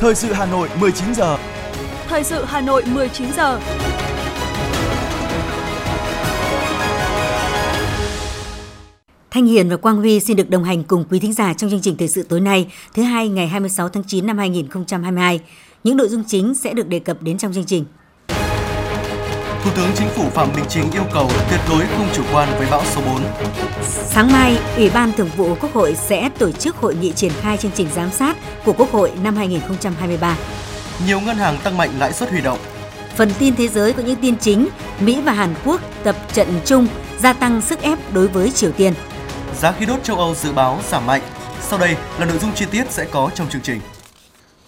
Thời sự Hà Nội 19 giờ. Thời sự Hà Nội 19 giờ. Thanh Hiền và Quang Huy xin được đồng hành cùng quý thính giả trong chương trình thời sự tối nay, thứ Hai ngày 26 tháng 9 năm 2022. Những nội dung chính sẽ được đề cập đến trong chương trình. Thủ tướng Chính phủ Phạm Minh Chính yêu cầu tuyệt đối không chủ quan với bão số 4. Sáng mai, Ủy ban Thường vụ Quốc hội sẽ tổ chức hội nghị triển khai chương trình giám sát của Quốc hội năm 2023. Nhiều ngân hàng tăng mạnh lãi suất huy động. Phần tin thế giới có những tin chính, Mỹ và Hàn Quốc tập trận chung gia tăng sức ép đối với Triều Tiên. Giá khí đốt châu Âu dự báo giảm mạnh. Sau đây là nội dung chi tiết sẽ có trong chương trình.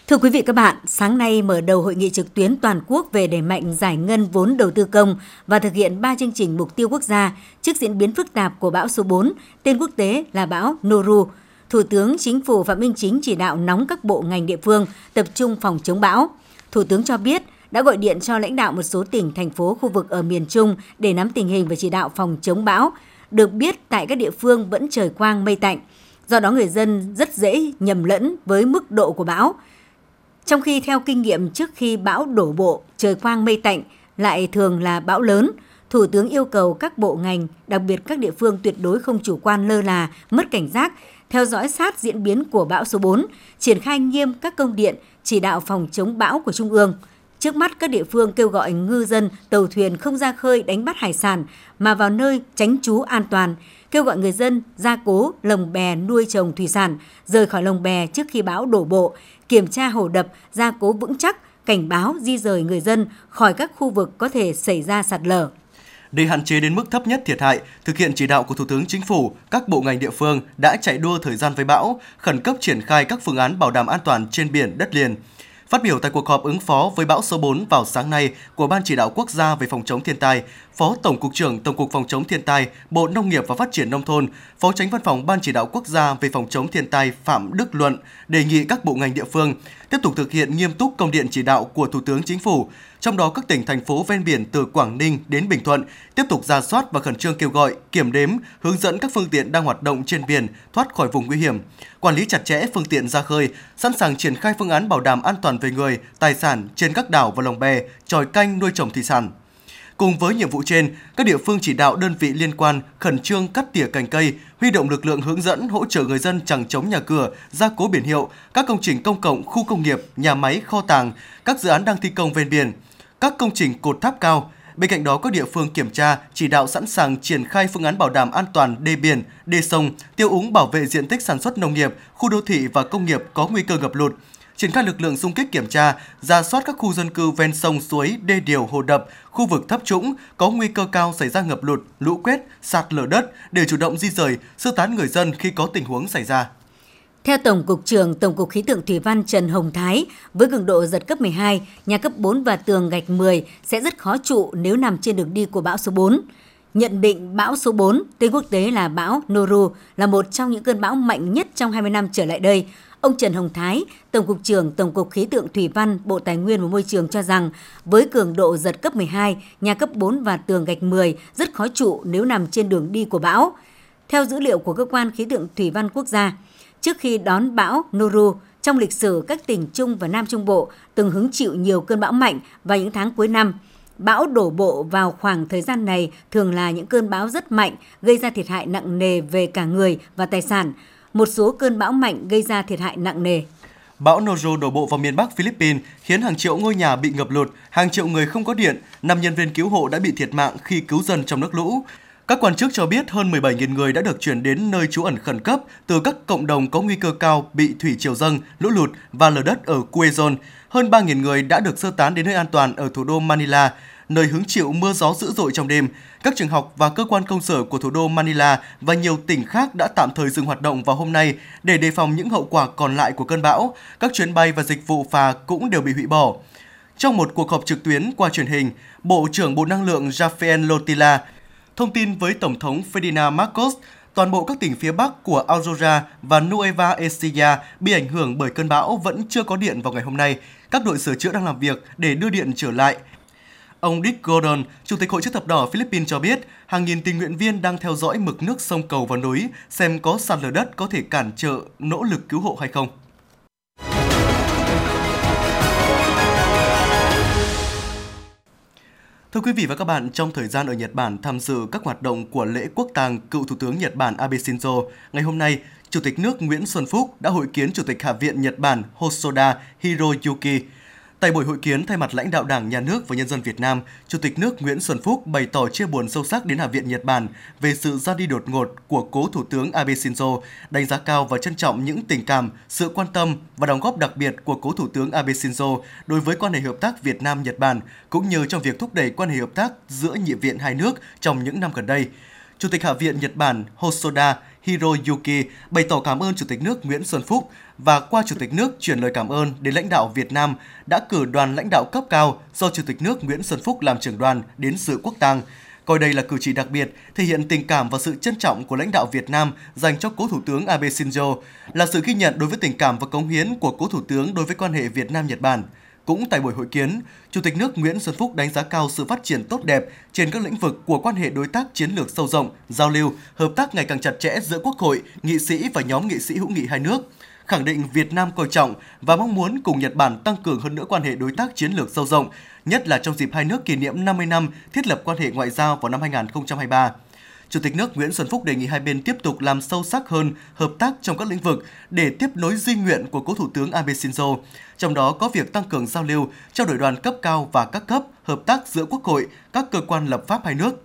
Thưa quý vị các bạn, sáng nay mở đầu hội nghị trực tuyến toàn quốc về đẩy mạnh giải ngân vốn đầu tư công và thực hiện 3 chương trình mục tiêu quốc gia trước diễn biến phức tạp của bão số 4, tên quốc tế là bão Noru. Thủ tướng Chính phủ Phạm Minh Chính chỉ đạo nóng các bộ ngành địa phương tập trung phòng chống bão. Thủ tướng cho biết đã gọi điện cho lãnh đạo một số tỉnh, thành phố, khu vực ở miền Trung để nắm tình hình và chỉ đạo phòng chống bão. Được biết, tại các địa phương vẫn trời quang mây tạnh, do đó người dân rất dễ nhầm lẫn với mức độ của bão. Trong khi theo kinh nghiệm trước khi bão đổ bộ, trời quang mây tạnh lại thường là bão lớn, Thủ tướng yêu cầu các bộ ngành, đặc biệt các địa phương tuyệt đối không chủ quan lơ là, mất cảnh giác, theo dõi sát diễn biến của bão số 4, triển khai nghiêm các công điện, chỉ đạo phòng chống bão của Trung ương. Trước mắt, các địa phương kêu gọi ngư dân, tàu thuyền không ra khơi đánh bắt hải sản mà vào nơi tránh trú an toàn, kêu gọi người dân gia cố lồng bè nuôi trồng thủy sản, rời khỏi lồng bè trước khi bão đổ bộ, kiểm tra hồ đập, gia cố vững chắc, cảnh báo di rời người dân khỏi các khu vực có thể xảy ra sạt lở. Để hạn chế đến mức thấp nhất thiệt hại, thực hiện chỉ đạo của Thủ tướng Chính phủ, các bộ ngành địa phương đã chạy đua thời gian với bão, khẩn cấp triển khai các phương án bảo đảm an toàn trên biển, đất liền. Phát biểu tại cuộc họp ứng phó với bão số 4 vào sáng nay của Ban Chỉ đạo Quốc gia về phòng chống thiên tai, Phó Tổng cục trưởng Tổng cục Phòng chống thiên tai, Bộ Nông nghiệp và Phát triển Nông thôn, Phó Chánh Văn phòng Ban Chỉ đạo Quốc gia về phòng chống thiên tai Phạm Đức Luận đề nghị các bộ ngành địa phương tiếp tục thực hiện nghiêm túc công điện chỉ đạo của Thủ tướng Chính phủ, trong đó các tỉnh, thành phố ven biển từ Quảng Ninh đến Bình Thuận tiếp tục rà soát và khẩn trương kêu gọi, kiểm đếm, hướng dẫn các phương tiện đang hoạt động trên biển thoát khỏi vùng nguy hiểm, quản lý chặt chẽ phương tiện ra khơi, sẵn sàng triển khai phương án bảo đảm an toàn về người, tài sản trên các đảo và lồng bè, chòi canh nuôi trồng thủy sản. Cùng với nhiệm vụ trên, các địa phương chỉ đạo đơn vị liên quan khẩn trương cắt tỉa cành cây, huy động lực lượng hướng dẫn hỗ trợ người dân chằng chống nhà cửa, gia cố biển hiệu, các công trình công cộng, khu công nghiệp, nhà máy, kho tàng, các dự án đang thi công ven biển, các công trình cột tháp cao. Bên cạnh đó, các địa phương kiểm tra, chỉ đạo sẵn sàng triển khai phương án bảo đảm an toàn đê biển, đê sông, tiêu úng bảo vệ diện tích sản xuất nông nghiệp, khu đô thị và công nghiệp có nguy cơ ngập lụt, triển khai lực lượng xung kích kiểm tra, rà soát các khu dân cư ven sông, suối, đê điều, hồ đập, khu vực thấp trũng có nguy cơ cao xảy ra ngập lụt, lũ quét, sạt lở đất để chủ động di dời, sơ tán người dân khi có tình huống xảy ra. Theo Tổng cục trưởng Tổng cục Khí tượng Thủy văn Trần Hồng Thái, với cường độ giật cấp 12, nhà cấp 4 và tường gạch 10 sẽ rất khó trụ nếu nằm trên đường đi của bão số 4. Nhận định bão số 4, tên quốc tế là bão Noru, là một trong những cơn bão mạnh nhất trong 20 năm trở lại đây. Ông Trần Hồng Thái, Tổng cục trưởng Tổng cục Khí tượng Thủy văn, Bộ Tài nguyên và Môi trường cho rằng với cường độ giật cấp 12, nhà cấp 4 và tường gạch 10 rất khó trụ nếu nằm trên đường đi của bão. Theo dữ liệu của Cơ quan Khí tượng Thủy văn Quốc gia, trước khi đón bão Noru, trong lịch sử các tỉnh Trung và Nam Trung Bộ từng hứng chịu nhiều cơn bão mạnh vào những tháng cuối năm. Bão đổ bộ vào khoảng thời gian này thường là những cơn bão rất mạnh, gây ra thiệt hại nặng nề về cả người và tài sản. Một số cơn bão mạnh gây ra thiệt hại nặng nề. Bão Noru đổ bộ vào miền Bắc Philippines khiến hàng triệu ngôi nhà bị ngập lụt, hàng triệu người không có điện, 5 nhân viên cứu hộ đã bị thiệt mạng khi cứu dân trong nước lũ. Các quan chức cho biết hơn 17.000 người đã được chuyển đến nơi trú ẩn khẩn cấp từ các cộng đồng có nguy cơ cao bị thủy triều dâng, lũ lụt và lở đất ở Quezon. Hơn 3.000 người đã được sơ tán đến nơi an toàn ở thủ đô Manila, nơi hứng chịu mưa gió dữ dội trong đêm. Các trường học và cơ quan công sở của thủ đô Manila và nhiều tỉnh khác đã tạm thời dừng hoạt động vào hôm nay để đề phòng những hậu quả còn lại của cơn bão. Các chuyến bay và dịch vụ phà cũng đều bị hủy bỏ. Trong một cuộc họp trực tuyến qua truyền hình, Bộ trưởng Bộ Năng lượng Rafael Lotilla thông tin với Tổng thống Ferdinand Marcos, toàn bộ các tỉnh phía Bắc của Aurora và Nueva Ecija bị ảnh hưởng bởi cơn bão vẫn chưa có điện vào ngày hôm nay. Các đội sửa chữa đang làm việc để đưa điện trở lại. Ông Dick Gordon, Chủ tịch Hội Chữ Thập Đỏ Philippines cho biết, hàng nghìn tình nguyện viên đang theo dõi mực nước sông Cầu và núi, xem có sạt lở đất có thể cản trở nỗ lực cứu hộ hay không. Thưa quý vị và các bạn, trong thời gian ở Nhật Bản tham dự các hoạt động của lễ quốc tàng cựu Thủ tướng Nhật Bản Abe Shinzo, ngày hôm nay, Chủ tịch nước Nguyễn Xuân Phúc đã hội kiến Chủ tịch Hạ viện Nhật Bản Hosoda Hiroyuki. Tại buổi hội kiến, thay mặt lãnh đạo Đảng, Nhà nước và nhân dân Việt Nam, Chủ tịch nước Nguyễn Xuân Phúc bày tỏ chia buồn sâu sắc đến Hạ viện Nhật Bản về sự ra đi đột ngột của cố Thủ tướng Abe Shinzo, đánh giá cao và trân trọng những tình cảm, sự quan tâm và đóng góp đặc biệt của cố Thủ tướng Abe Shinzo đối với quan hệ hợp tác Việt Nam-Nhật Bản, cũng như trong việc thúc đẩy quan hệ hợp tác giữa nghị viện hai nước trong những năm gần đây. Chủ tịch Hạ viện Nhật Bản Hosoda Hiroyuki bày tỏ cảm ơn Chủ tịch nước Nguyễn Xuân Phúc và qua Chủ tịch nước chuyển lời cảm ơn đến lãnh đạo Việt Nam đã cử đoàn lãnh đạo cấp cao do Chủ tịch nước Nguyễn Xuân Phúc làm trưởng đoàn đến dự quốc tang. Coi đây là cử chỉ đặc biệt, thể hiện tình cảm và sự trân trọng của lãnh đạo Việt Nam dành cho cố Thủ tướng Abe Shinzo, là sự ghi nhận đối với tình cảm và cống hiến của cố Thủ tướng đối với quan hệ Việt Nam-Nhật Bản. Cũng tại buổi hội kiến, Chủ tịch nước Nguyễn Xuân Phúc đánh giá cao sự phát triển tốt đẹp trên các lĩnh vực của quan hệ đối tác chiến lược sâu rộng, giao lưu, hợp tác ngày càng chặt chẽ giữa Quốc hội, nghị sĩ và nhóm nghị sĩ hữu nghị hai nước. Khẳng định Việt Nam coi trọng và mong muốn cùng Nhật Bản tăng cường hơn nữa quan hệ đối tác chiến lược sâu rộng, nhất là trong dịp hai nước kỷ niệm 50 năm thiết lập quan hệ ngoại giao vào năm 2023. Chủ tịch nước Nguyễn Xuân Phúc đề nghị hai bên tiếp tục làm sâu sắc hơn hợp tác trong các lĩnh vực để tiếp nối di nguyện của cố Thủ tướng Abe Shinzo, trong đó có việc tăng cường giao lưu, trao đổi đoàn cấp cao và các cấp, hợp tác giữa Quốc hội, các cơ quan lập pháp hai nước.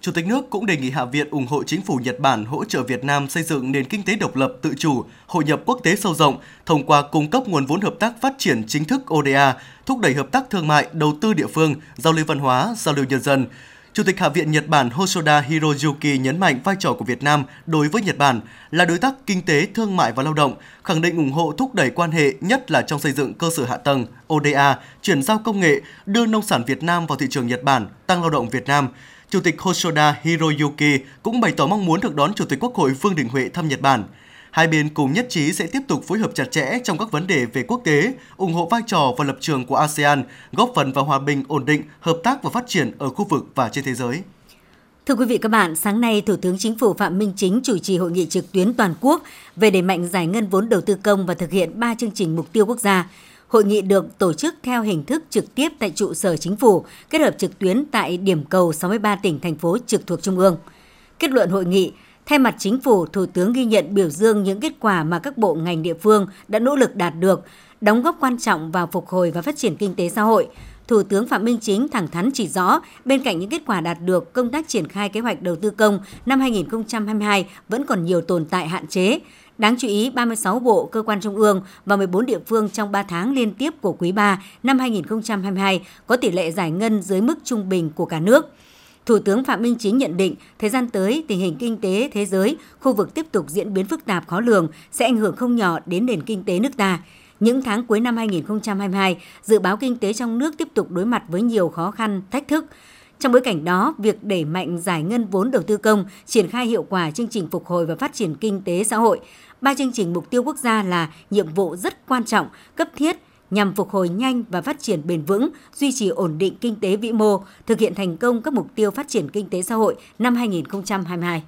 Chủ tịch nước cũng đề nghị Hạ viện ủng hộ chính phủ Nhật Bản hỗ trợ Việt Nam xây dựng nền kinh tế độc lập tự chủ, hội nhập quốc tế sâu rộng, thông qua cung cấp nguồn vốn hợp tác phát triển chính thức ODA, thúc đẩy hợp tác thương mại, đầu tư địa phương, giao lưu văn hóa, giao lưu nhân dân. Chủ tịch Hạ viện Nhật Bản Hosoda Hiroyuki nhấn mạnh vai trò của Việt Nam đối với Nhật Bản là đối tác kinh tế, thương mại và lao động, khẳng định ủng hộ thúc đẩy quan hệ, nhất là trong xây dựng cơ sở hạ tầng, ODA, chuyển giao công nghệ, đưa nông sản Việt Nam vào thị trường Nhật Bản, tăng lao động Việt Nam. Chủ tịch Hosoda Hiroyuki cũng bày tỏ mong muốn được đón Chủ tịch Quốc hội Vương Đình Huệ thăm Nhật Bản. Hai bên cùng nhất trí sẽ tiếp tục phối hợp chặt chẽ trong các vấn đề về quốc tế, ủng hộ vai trò và lập trường của ASEAN, góp phần vào hòa bình, ổn định, hợp tác và phát triển ở khu vực và trên thế giới. Thưa quý vị và các bạn, sáng nay, Thủ tướng Chính phủ Phạm Minh Chính chủ trì hội nghị trực tuyến toàn quốc về đẩy mạnh giải ngân vốn đầu tư công và thực hiện 3 chương trình mục tiêu quốc gia. Hội nghị được tổ chức theo hình thức trực tiếp tại trụ sở Chính phủ, kết hợp trực tuyến tại điểm cầu 63 tỉnh, thành phố trực thuộc Trung ương. Kết luận hội nghị, thay mặt Chính phủ, Thủ tướng ghi nhận biểu dương những kết quả mà các bộ ngành địa phương đã nỗ lực đạt được, đóng góp quan trọng vào phục hồi và phát triển kinh tế xã hội. Thủ tướng Phạm Minh Chính thẳng thắn chỉ rõ, bên cạnh những kết quả đạt được, công tác triển khai kế hoạch đầu tư công năm 2022 vẫn còn nhiều tồn tại hạn chế. Đáng chú ý, 36 bộ, cơ quan trung ương và 14 địa phương trong 3 tháng liên tiếp của quý 3 năm 2022 có tỷ lệ giải ngân dưới mức trung bình của cả nước. Thủ tướng Phạm Minh Chính nhận định, thời gian tới, tình hình kinh tế thế giới, khu vực tiếp tục diễn biến phức tạp khó lường sẽ ảnh hưởng không nhỏ đến nền kinh tế nước ta. Những tháng cuối năm 2022, dự báo kinh tế trong nước tiếp tục đối mặt với nhiều khó khăn, thách thức. Trong bối cảnh đó, việc đẩy mạnh giải ngân vốn đầu tư công, triển khai hiệu quả chương trình phục hồi và phát triển kinh tế xã hội, 3 chương trình mục tiêu quốc gia là nhiệm vụ rất quan trọng, cấp thiết, nhằm phục hồi nhanh và phát triển bền vững, duy trì ổn định kinh tế vĩ mô, thực hiện thành công các mục tiêu phát triển kinh tế xã hội năm 2022.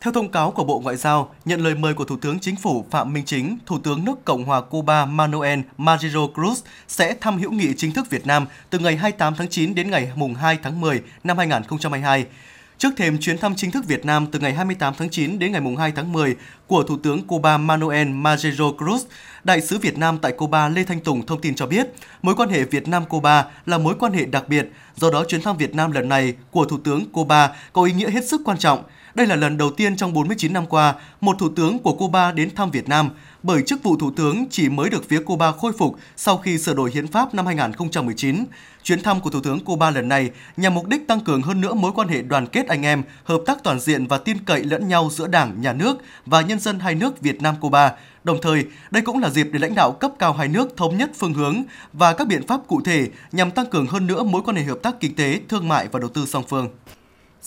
Theo thông cáo của Bộ Ngoại giao, nhận lời mời của Thủ tướng Chính phủ Phạm Minh Chính, Thủ tướng nước Cộng hòa Cuba Manuel Marrero Cruz sẽ thăm hữu nghị chính thức Việt Nam từ ngày 28 tháng 9 đến ngày 2 tháng 10 năm 2022. Trước thềm chuyến thăm chính thức Việt Nam từ ngày 28 tháng 9 đến ngày 2 tháng 10 của Thủ tướng Cuba Manuel Marrero Cruz, Đại sứ Việt Nam tại Cuba Lê Thanh Tùng thông tin cho biết mối quan hệ Việt Nam-Cuba là mối quan hệ đặc biệt, do đó chuyến thăm Việt Nam lần này của Thủ tướng Cuba có ý nghĩa hết sức quan trọng. Đây là lần đầu tiên trong 49 năm qua một Thủ tướng của Cuba đến thăm Việt Nam, bởi chức vụ Thủ tướng chỉ mới được phía Cuba khôi phục sau khi sửa đổi hiến pháp năm 2019. Chuyến thăm của Thủ tướng Cuba lần này nhằm mục đích tăng cường hơn nữa mối quan hệ đoàn kết anh em, hợp tác toàn diện và tin cậy lẫn nhau giữa Đảng, Nhà nước và nhân dân hai nước Việt Nam-Cuba. Đồng thời, đây cũng là dịp để lãnh đạo cấp cao hai nước thống nhất phương hướng và các biện pháp cụ thể nhằm tăng cường hơn nữa mối quan hệ hợp tác kinh tế, thương mại và đầu tư song phương.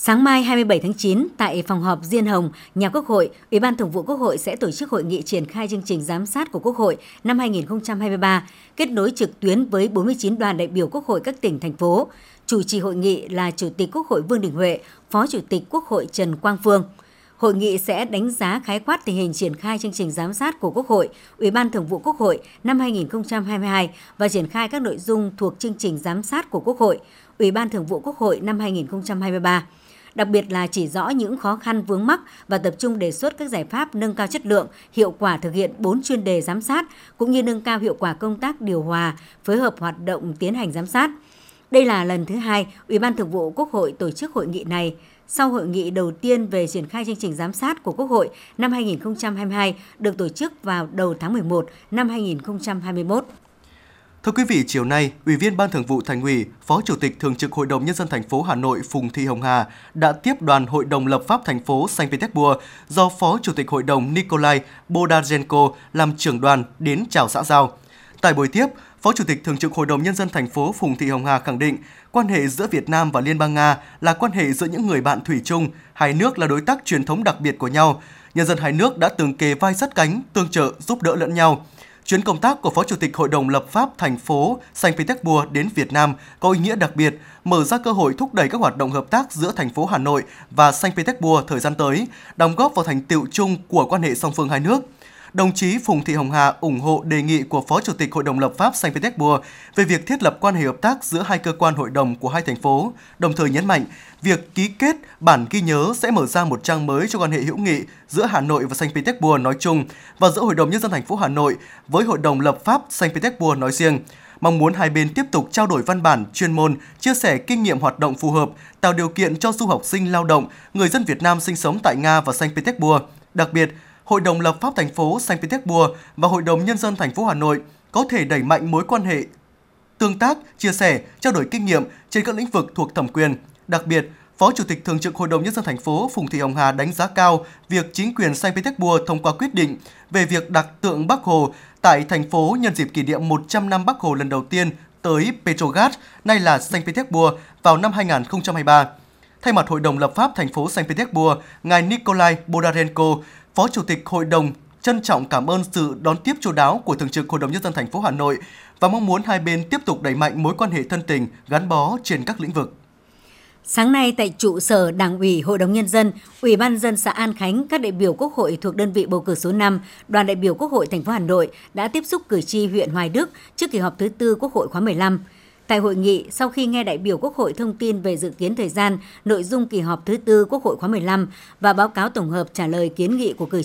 Sáng mai 27 tháng 9, tại phòng họp Diên Hồng, Nhà Quốc hội, Ủy ban Thường vụ Quốc hội sẽ tổ chức hội nghị triển khai chương trình giám sát của Quốc hội năm 2023, kết nối trực tuyến với 49 đoàn đại biểu Quốc hội các tỉnh, thành phố. Chủ trì hội nghị là Chủ tịch Quốc hội Vương Đình Huệ, Phó Chủ tịch Quốc hội Trần Quang Phương. Hội nghị sẽ đánh giá khái quát tình hình triển khai chương trình giám sát của Quốc hội, Ủy ban Thường vụ Quốc hội năm 2022 và triển khai các nội dung thuộc chương trình giám sát của Quốc hội, Ủy ban Thường vụ Quốc hội năm 2023. Đặc biệt là chỉ rõ những khó khăn vướng mắc và tập trung đề xuất các giải pháp nâng cao chất lượng, hiệu quả thực hiện 4 chuyên đề giám sát, cũng như nâng cao hiệu quả công tác điều hòa, phối hợp hoạt động tiến hành giám sát. Đây là lần thứ 2 Ủy ban Thường vụ Quốc hội tổ chức hội nghị này. Sau hội nghị đầu tiên về triển khai chương trình giám sát của Quốc hội năm 2022 được tổ chức vào đầu tháng 11 năm 2021. Thưa quý vị, chiều nay, Ủy viên Ban Thường vụ Thành ủy, Phó Chủ tịch Thường trực Hội đồng Nhân dân thành phố Hà Nội Phùng Thị Hồng Hà đã tiếp đoàn Hội đồng lập pháp thành phố Saint Petersburg do Phó Chủ tịch Hội đồng Nikolai Bondarenko làm trưởng đoàn đến chào xã giao. Tại buổi tiếp, Phó Chủ tịch Thường trực Hội đồng Nhân dân thành phố Phùng Thị Hồng Hà khẳng định quan hệ giữa Việt Nam và Liên bang Nga là quan hệ giữa những người bạn thủy chung, hai nước là đối tác truyền thống đặc biệt của nhau. Nhân dân hai nước đã từng kề vai sát cánh, tương trợ, giúp đỡ lẫn nhau. Chuyến công tác của Phó Chủ tịch Hội đồng lập pháp thành phố Saint Petersburg đến Việt Nam có ý nghĩa đặc biệt, mở ra cơ hội thúc đẩy các hoạt động hợp tác giữa thành phố Hà Nội và Saint Petersburg thời gian tới, đóng góp vào thành tựu chung của quan hệ song phương hai nước. Đồng chí Phùng Thị Hồng Hà ủng hộ đề nghị của Phó Chủ tịch Hội đồng lập pháp Saint Petersburg về việc thiết lập quan hệ hợp tác giữa hai cơ quan hội đồng của hai thành phố, đồng thời nhấn mạnh việc ký kết bản ghi nhớ sẽ mở ra một trang mới cho quan hệ hữu nghị giữa Hà Nội và Saint Petersburg nói chung và giữa Hội đồng Nhân dân thành phố Hà Nội với Hội đồng lập pháp Saint Petersburg nói riêng. Mong muốn hai bên tiếp tục trao đổi văn bản, chuyên môn, chia sẻ kinh nghiệm hoạt động phù hợp, tạo điều kiện cho du học sinh lao động, người dân Việt Nam sinh sống tại Nga và Saint Petersburg. Đặc biệt, Hội đồng lập pháp thành phố Saint Petersburg và Hội đồng Nhân dân thành phố Hà Nội có thể đẩy mạnh mối quan hệ tương tác, chia sẻ, trao đổi kinh nghiệm trên các lĩnh vực thuộc thẩm quyền. Đặc biệt, Phó Chủ tịch Thường trực Hội đồng Nhân dân thành phố Phùng Thị Hồng Hà đánh giá cao việc chính quyền Saint Petersburg thông qua quyết định về việc đặt tượng Bác Hồ tại thành phố nhân dịp kỷ niệm 100 năm Bác Hồ lần đầu tiên tới Petrograd, nay là Saint Petersburg, vào năm 2023. Thay mặt Hội đồng lập pháp thành phố Saint Petersburg, ngài Nikolai Bondarenko, Phó Chủ tịch Hội đồng trân trọng cảm ơn sự đón tiếp chu đáo của Thường trực Hội đồng Nhân dân thành phố Hà Nội và mong muốn hai bên tiếp tục đẩy mạnh mối quan hệ thân tình, gắn bó trên các lĩnh vực. Sáng nay tại trụ sở Đảng ủy Hội đồng Nhân dân, Ủy ban dân xã An Khánh, các đại biểu Quốc hội thuộc đơn vị bầu cử số 5, đoàn đại biểu Quốc hội thành phố Hà Nội đã tiếp xúc cử tri huyện Hoài Đức trước kỳ họp thứ 4 Quốc hội khóa 15. Tại hội nghị, sau khi nghe đại biểu Quốc hội thông tin về dự kiến thời gian, nội dung kỳ họp thứ 4 Quốc hội khóa 15 và báo cáo tổng hợp trả lời kiến nghị của cử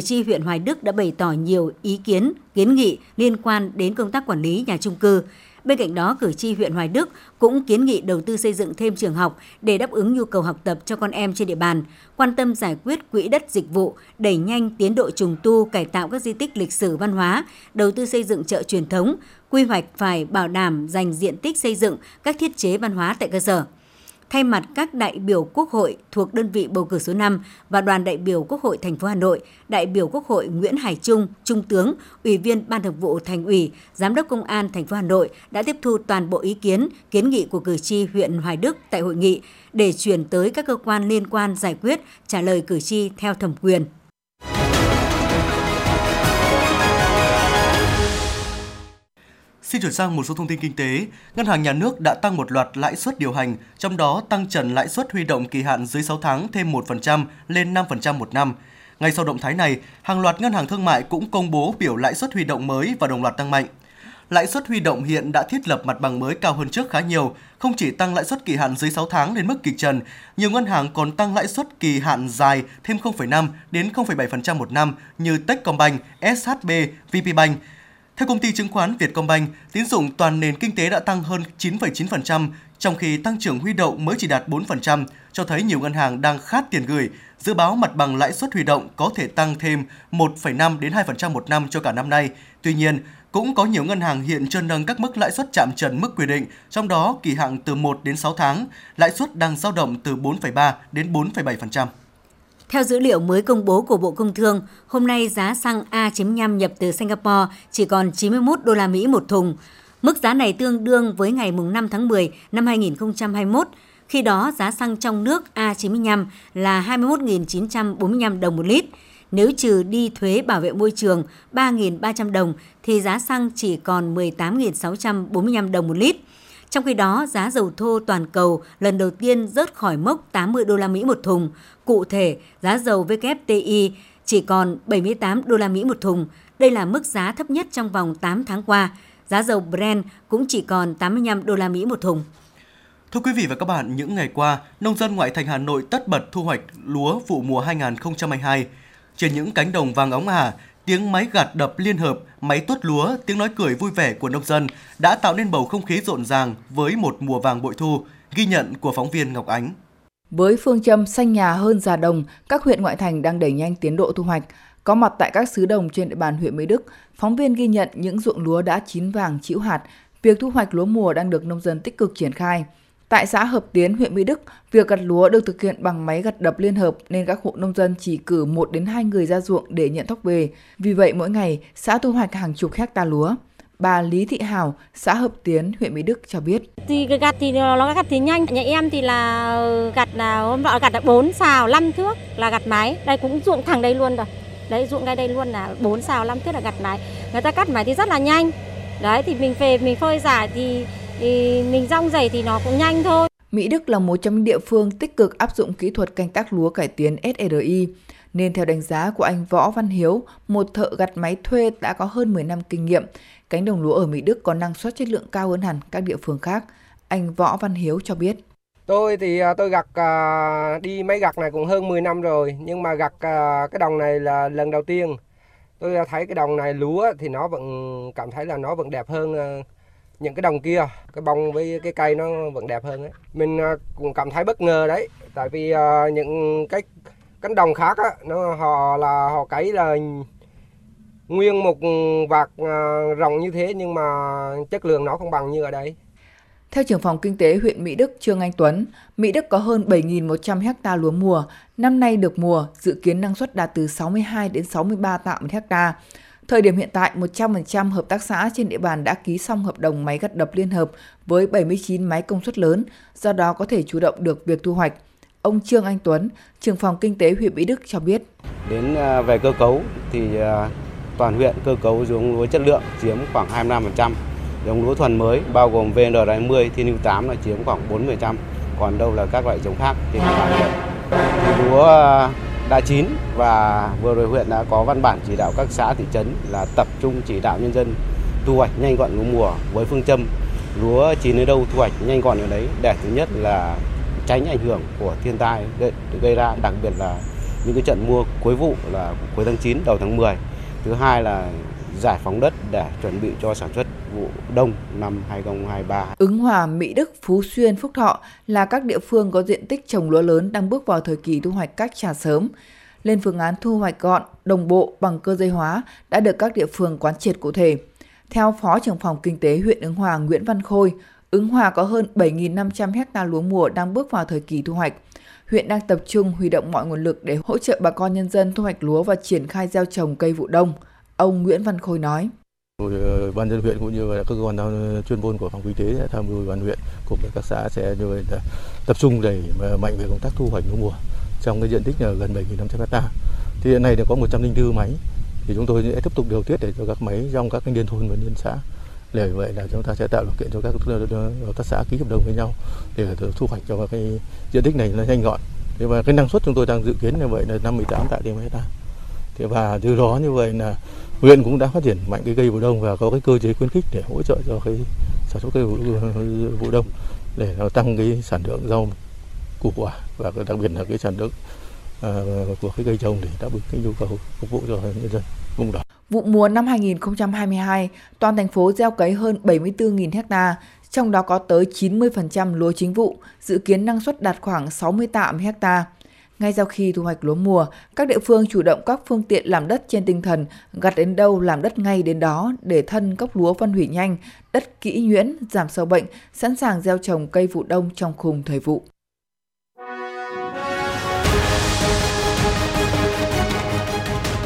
tri huyện Hoài Đức đã bày tỏ nhiều ý kiến, kiến nghị liên quan đến công tác quản lý nhà chung cư. Bên cạnh đó, cử tri huyện Hoài Đức cũng kiến nghị đầu tư xây dựng thêm trường học để đáp ứng nhu cầu học tập cho con em trên địa bàn, quan tâm giải quyết quỹ đất dịch vụ, đẩy nhanh tiến độ trùng tu, cải tạo các di tích lịch sử văn hóa, đầu tư xây dựng chợ truyền thống, quy hoạch phải bảo đảm dành diện tích xây dựng các thiết chế văn hóa tại cơ sở. Thay mặt các đại biểu Quốc hội thuộc đơn vị bầu cử số 5 và đoàn đại biểu Quốc hội thành phố Hà Nội, đại biểu Quốc hội Nguyễn Hải Trung, Trung tướng, Ủy viên Ban Thường vụ Thành ủy, Giám đốc Công an thành phố Hà Nội đã tiếp thu toàn bộ ý kiến, kiến nghị của cử tri huyện Hoài Đức tại hội nghị để chuyển tới các cơ quan liên quan giải quyết, trả lời cử tri theo thẩm quyền. Xin chuyển sang một số thông tin kinh tế. Ngân hàng Nhà nước đã tăng một loạt lãi suất điều hành, trong đó tăng trần lãi suất huy động kỳ hạn dưới 6 tháng thêm 1% lên 5% một năm. Ngay sau động thái này, hàng loạt ngân hàng thương mại cũng công bố biểu lãi suất huy động mới và đồng loạt tăng mạnh. Lãi suất huy động hiện đã thiết lập mặt bằng mới cao hơn trước khá nhiều, không chỉ tăng lãi suất kỳ hạn dưới 6 tháng đến mức kịch trần, nhiều ngân hàng còn tăng lãi suất kỳ hạn dài thêm 0,5 đến 0,7% một năm như Techcombank, SHB, VPBank. Theo công ty chứng khoán Vietcombank, tín dụng toàn nền kinh tế đã tăng hơn 9,9%, trong khi tăng trưởng huy động mới chỉ đạt 4%, cho thấy nhiều ngân hàng đang khát tiền gửi. Dự báo mặt bằng lãi suất huy động có thể tăng thêm 1,5 đến 2% một năm cho cả năm nay. Tuy nhiên, cũng có nhiều ngân hàng hiện chưa nâng các mức lãi suất chạm trần mức quy định, trong đó kỳ hạn từ 1 đến 6 tháng, lãi suất đang dao động từ 4,3 đến 4,7%. Theo dữ liệu mới công bố của Bộ Công Thương, hôm nay giá xăng A95 nhập từ Singapore chỉ còn 91 đô la Mỹ một thùng. Mức giá này tương đương với ngày 5 tháng 10 năm 2021, khi đó giá xăng trong nước A95 là 21.945 đồng một lít. Nếu trừ đi thuế bảo vệ môi trường 3.300 đồng thì giá xăng chỉ còn 18.645 đồng một lít. Trong khi đó, giá dầu thô toàn cầu lần đầu tiên rớt khỏi mốc 80 đô la Mỹ một thùng. Cụ thể, giá dầu WTI chỉ còn 78 đô la Mỹ một thùng. Đây là mức giá thấp nhất trong vòng 8 tháng qua. Giá dầu Brent cũng chỉ còn 85 đô la Mỹ một thùng. Thưa quý vị và các bạn, những ngày qua, nông dân ngoại thành Hà Nội tất bật thu hoạch lúa vụ mùa 2022. Trên những cánh đồng vàng óng ả, tiếng máy gặt đập liên hợp, máy tuốt lúa, tiếng nói cười vui vẻ của nông dân đã tạo nên bầu không khí rộn ràng với một mùa vàng bội thu, ghi nhận của phóng viên Ngọc Ánh. Với phương châm xanh nhà hơn già đồng, các huyện ngoại thành đang đẩy nhanh tiến độ thu hoạch. Có mặt tại các xứ đồng trên địa bàn huyện Mỹ Đức, phóng viên ghi nhận những ruộng lúa đã chín vàng trĩu hạt, việc thu hoạch lúa mùa đang được nông dân tích cực triển khai. Tại xã Hợp Tiến, huyện Mỹ Đức, việc gặt lúa được thực hiện bằng máy gặt đập liên hợp nên các hộ nông dân chỉ cử 1 đến 2 người ra ruộng để nhận thóc về. Vì vậy mỗi ngày, xã thu hoạch hàng chục hectare lúa. Bà Lý Thị Hảo, xã Hợp Tiến, huyện Mỹ Đức cho biết. Gặt thì nhanh, nhà em thì là hôm nọ gặt 4 xào 5 thước là gặt máy, đây cũng ruộng thẳng đây luôn rồi. Đấy, ruộng ngay đây luôn là 4 xào 5 thước là gặt máy. Người ta cắt máy thì rất là nhanh. Đấy thì mình về mình phơi rải thì mình rong rảy thì nó cũng nhanh thôi. Mỹ Đức là một trong những địa phương tích cực áp dụng kỹ thuật canh tác lúa cải tiến SRI. Nên theo đánh giá của anh Võ Văn Hiếu, một thợ gặt máy thuê đã có hơn 10 năm kinh nghiệm, cánh đồng lúa ở Mỹ Đức có năng suất chất lượng cao hơn hẳn các địa phương khác. Anh Võ Văn Hiếu cho biết. Tôi gặt đi máy gặt này cũng hơn 10 năm rồi, nhưng mà gặt cái đồng này là lần đầu tiên. Tôi thấy cái đồng này lúa thì nó vẫn cảm thấy là nó vẫn đẹp hơn những cái đồng kia, cái bông với cái cây nó vẫn đẹp hơn ấy. Mình cũng cảm thấy bất ngờ đấy, tại vì những cái cánh đồng khác á, họ cấy là nguyên một vạc rộng như thế nhưng mà chất lượng nó không bằng như ở đây. Theo trưởng phòng kinh tế huyện Mỹ Đức Trương Anh Tuấn, Mỹ Đức có hơn 7.100 ha lúa mùa, năm nay được mùa, dự kiến năng suất đạt từ 62 đến 63 tạ một ha. Thời điểm hiện tại, 100% hợp tác xã trên địa bàn đã ký xong hợp đồng máy gặt đập liên hợp với 79 máy công suất lớn, do đó có thể chủ động được việc thu hoạch. Ông Trương Anh Tuấn, trưởng phòng kinh tế huyện Mỹ Đức cho biết. Đến về cơ cấu thì toàn huyện cơ cấu giống lúa chất lượng chiếm khoảng 25%, giống lúa thuần mới bao gồm VNR20, Thiên Hữu 8 là chiếm khoảng 40%, còn đâu là các loại giống khác trên địa bàn huyện. Lúa đã chín và vừa rồi huyện đã có văn bản chỉ đạo các xã thị trấn là tập trung chỉ đạo nhân dân thu hoạch nhanh gọn lúa mùa với phương châm lúa chín ở đâu thu hoạch nhanh gọn ở đấy, để thứ nhất là tránh ảnh hưởng của thiên tai gây ra, đặc biệt là những cái trận mưa cuối vụ là cuối tháng 9 đầu tháng 10. Thứ hai là giải phóng đất để chuẩn bị cho sản xuất vụ đông năm 2023. Ứng Hòa, Mỹ Đức, Phú Xuyên, Phúc Thọ là các địa phương có diện tích trồng lúa lớn đang bước vào thời kỳ thu hoạch các trà sớm. Lên phương án thu hoạch gọn, đồng bộ bằng cơ giới hóa đã được các địa phương quán triệt cụ thể. Theo Phó trưởng phòng kinh tế huyện Ứng Hòa Nguyễn Văn Khôi, Ứng Hòa có hơn 7.500 ha lúa mùa đang bước vào thời kỳ thu hoạch. Huyện đang tập trung huy động mọi nguồn lực để hỗ trợ bà con nhân dân thu hoạch lúa và triển khai gieo trồng cây vụ đông. Ông Nguyễn Văn Khôi nói. Ban dân huyện cũng như các cơ quan chuyên môn của phòng kinh tế tham mưu ban huyện cùng với các xã sẽ tập trung đẩy mạnh về công tác thu hoạch lúa mùa trong cái diện tích là gần 7.500 ha. Thì hiện nay đã có 104 máy, thì chúng tôi sẽ tiếp tục điều tiết để cho các máy trong các liên thôn và liên xã. Để vậy là chúng ta sẽ tạo điều kiện cho các xã ký hợp đồng với nhau để thu hoạch cho cái diện tích này nó nhanh gọn. Thế và cái năng suất chúng tôi đang dự kiến như vậy là 58 tạ trên hectare. Thế và từ đó như vậy là huyện cũng đã phát triển mạnh cái cây vụ đông và có cái cơ chế khuyến khích để hỗ trợ cho cái sản xuất cây vụ đông để nó tăng cái sản lượng rau củ quả và đặc biệt là cái sản lượng của cái cây trồng để đáp ứng cái nhu cầu phục vụ cho nhân dân vùng đó. Vụ mùa năm 2022, toàn thành phố gieo cấy hơn 74.000 ha, trong đó có tới 90% lúa chính vụ, dự kiến năng suất đạt khoảng 60 tạ ha. Ngay sau khi thu hoạch lúa mùa, các địa phương chủ động các phương tiện làm đất trên tinh thần gặt đến đâu làm đất ngay đến đó để thân gốc lúa phân hủy nhanh, đất kỹ nhuyễn, giảm sâu bệnh, sẵn sàng gieo trồng cây vụ đông trong khung thời vụ.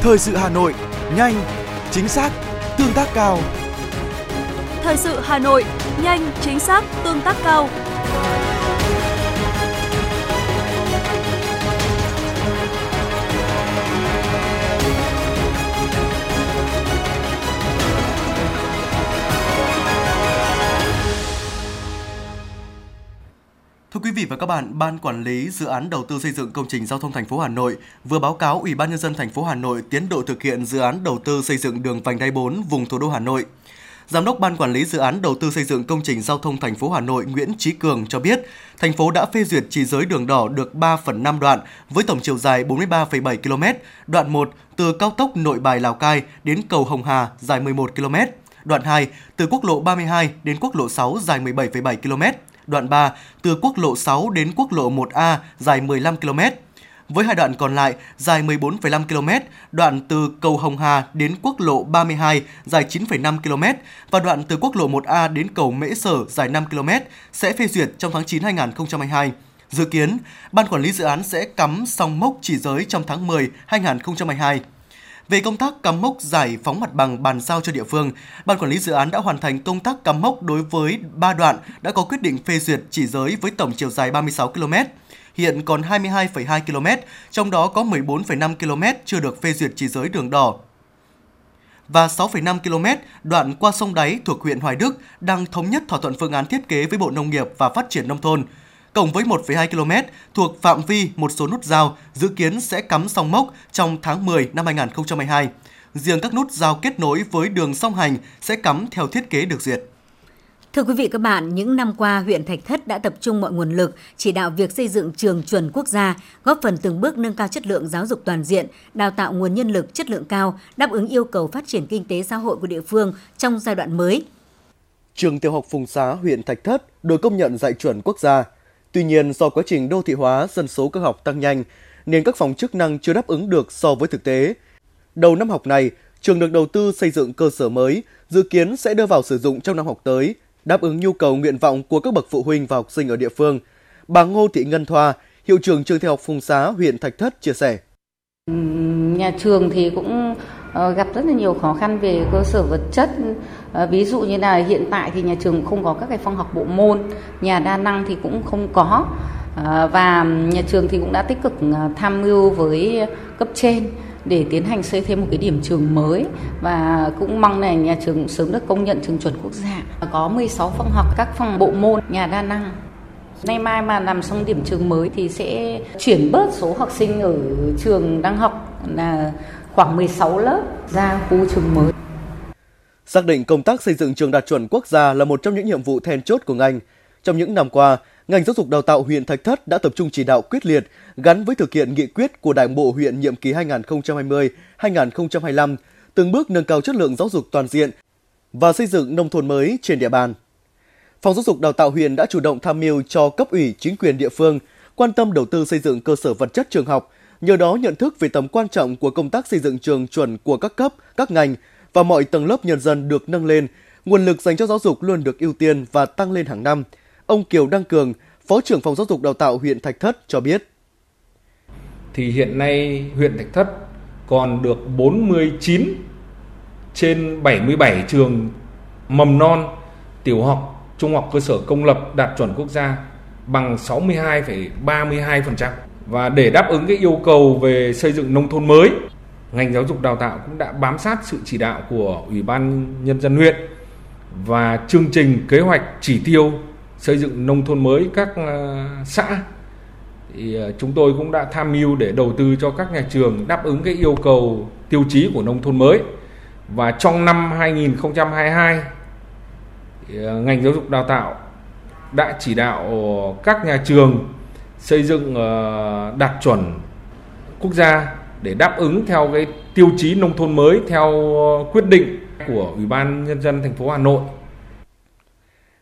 Thời sự Hà Nội, nhanh, chính xác, tương tác cao. Thời sự Hà Nội, nhanh, chính xác, tương tác cao. vị và các bạn, Ban Quản lý Dự án Đầu tư Xây dựng Công trình Giao thông thành phố Hà Nội vừa báo cáo Ủy ban Nhân dân thành phố Hà Nội tiến độ thực hiện dự án đầu tư xây dựng đường vành đai 4 vùng thủ đô Hà Nội. Giám đốc Ban Quản lý Dự án Đầu tư Xây dựng Công trình Giao thông thành phố Hà Nội Nguyễn Chí Cường cho biết, thành phố đã phê duyệt chỉ giới đường đỏ được 3/5 đoạn với tổng chiều dài 43,7 km, đoạn 1 từ cao tốc Nội Bài - Lào Cai đến cầu Hồng Hà dài 11 km, đoạn 2 từ quốc lộ 32 đến quốc lộ 6 dài 17,7 km, đoạn 3 từ quốc lộ 6 đến quốc lộ 1A dài 15 km. Với hai đoạn còn lại dài 14,5 km, đoạn từ cầu Hồng Hà đến quốc lộ 32 dài 9,5 km và đoạn từ quốc lộ 1A đến cầu Mễ Sở dài 5 km sẽ phê duyệt trong tháng 9 2022. Dự kiến, Ban Quản lý Dự án sẽ cắm xong mốc chỉ giới trong tháng 10 2022. Về công tác cắm mốc giải phóng mặt bằng bàn giao cho địa phương, Ban Quản lý Dự án đã hoàn thành công tác cắm mốc đối với 3 đoạn đã có quyết định phê duyệt chỉ giới với tổng chiều dài 36 km. Hiện còn 22,2 km, trong đó có 14,5 km chưa được phê duyệt chỉ giới đường đỏ và 6,5 km đoạn qua sông Đáy thuộc huyện Hoài Đức đang thống nhất thỏa thuận phương án thiết kế với Bộ Nông nghiệp và Phát triển Nông thôn. Cộng với 1,2 km thuộc phạm vi một số nút giao dự kiến sẽ cắm xong mốc trong tháng 10 năm 2022. Riêng các nút giao kết nối với đường song hành sẽ cắm theo thiết kế được duyệt. Thưa quý vị các bạn, những năm qua, huyện Thạch Thất đã tập trung mọi nguồn lực chỉ đạo việc xây dựng trường chuẩn quốc gia, góp phần từng bước nâng cao chất lượng giáo dục toàn diện, đào tạo nguồn nhân lực chất lượng cao, đáp ứng yêu cầu phát triển kinh tế xã hội của địa phương trong giai đoạn mới. Trường Tiểu học Phùng Xá, huyện Thạch Thất được công nhận dạy chuẩn quốc gia. Tuy nhiên, do quá trình đô thị hóa, dân số cơ học tăng nhanh, nên các phòng chức năng chưa đáp ứng được so với thực tế. Đầu năm học này, trường được đầu tư xây dựng cơ sở mới, dự kiến sẽ đưa vào sử dụng trong năm học tới, đáp ứng nhu cầu nguyện vọng của các bậc phụ huynh và học sinh ở địa phương. Bà Ngô Thị Ngân Thoa, hiệu trưởng trường Tiểu học Phùng Xá, huyện Thạch Thất chia sẻ. Nhà trường thì cũng gặp rất là nhiều khó khăn về cơ sở vật chất. Ví dụ như là hiện tại thì nhà trường không có các cái phòng học bộ môn, nhà đa năng thì cũng không có. Và nhà trường thì cũng đã tích cực tham mưu với cấp trên để tiến hành xây thêm một cái điểm trường mới và cũng mong là nhà trường cũng sớm được công nhận trường chuẩn quốc gia. Có 16 phòng học, các phòng bộ môn, nhà đa năng. Nay mai mà làm xong điểm trường mới thì sẽ chuyển bớt số học sinh ở trường đang học là khoảng 16 lớp ra khu trường mới. Xác định công tác xây dựng trường đạt chuẩn quốc gia là một trong những nhiệm vụ then chốt của ngành. Trong những năm qua, ngành giáo dục đào tạo huyện Thạch Thất đã tập trung chỉ đạo quyết liệt gắn với thực hiện nghị quyết của Đảng bộ huyện nhiệm kỳ 2020-2025, từng bước nâng cao chất lượng giáo dục toàn diện và xây dựng nông thôn mới trên địa bàn. Phòng giáo dục đào tạo huyện đã chủ động tham mưu cho cấp ủy chính quyền địa phương quan tâm đầu tư xây dựng cơ sở vật chất trường học, nhờ đó nhận thức về tầm quan trọng của công tác xây dựng trường chuẩn của các cấp, các ngành và mọi tầng lớp nhân dân được nâng lên, nguồn lực dành cho giáo dục luôn được ưu tiên và tăng lên hàng năm. Ông Kiều Đăng Cường, Phó trưởng Phòng Giáo dục Đào tạo huyện Thạch Thất cho biết. Thì hiện nay huyện Thạch Thất còn được 49 trên 77 trường mầm non, tiểu học, trung học cơ sở công lập đạt chuẩn quốc gia bằng 62,32%. Và để đáp ứng cái yêu cầu về xây dựng nông thôn mới, ngành giáo dục đào tạo cũng đã bám sát sự chỉ đạo của Ủy ban Nhân dân huyện và chương trình kế hoạch chỉ tiêu xây dựng nông thôn mới các xã thì chúng tôi cũng đã tham mưu để đầu tư cho các nhà trường đáp ứng cái yêu cầu tiêu chí của nông thôn mới. Và trong năm 2022, ngành giáo dục đào tạo đã chỉ đạo các nhà trường xây dựng đạt chuẩn quốc gia để đáp ứng theo cái tiêu chí nông thôn mới theo quyết định của Ủy ban Nhân dân thành phố Hà Nội.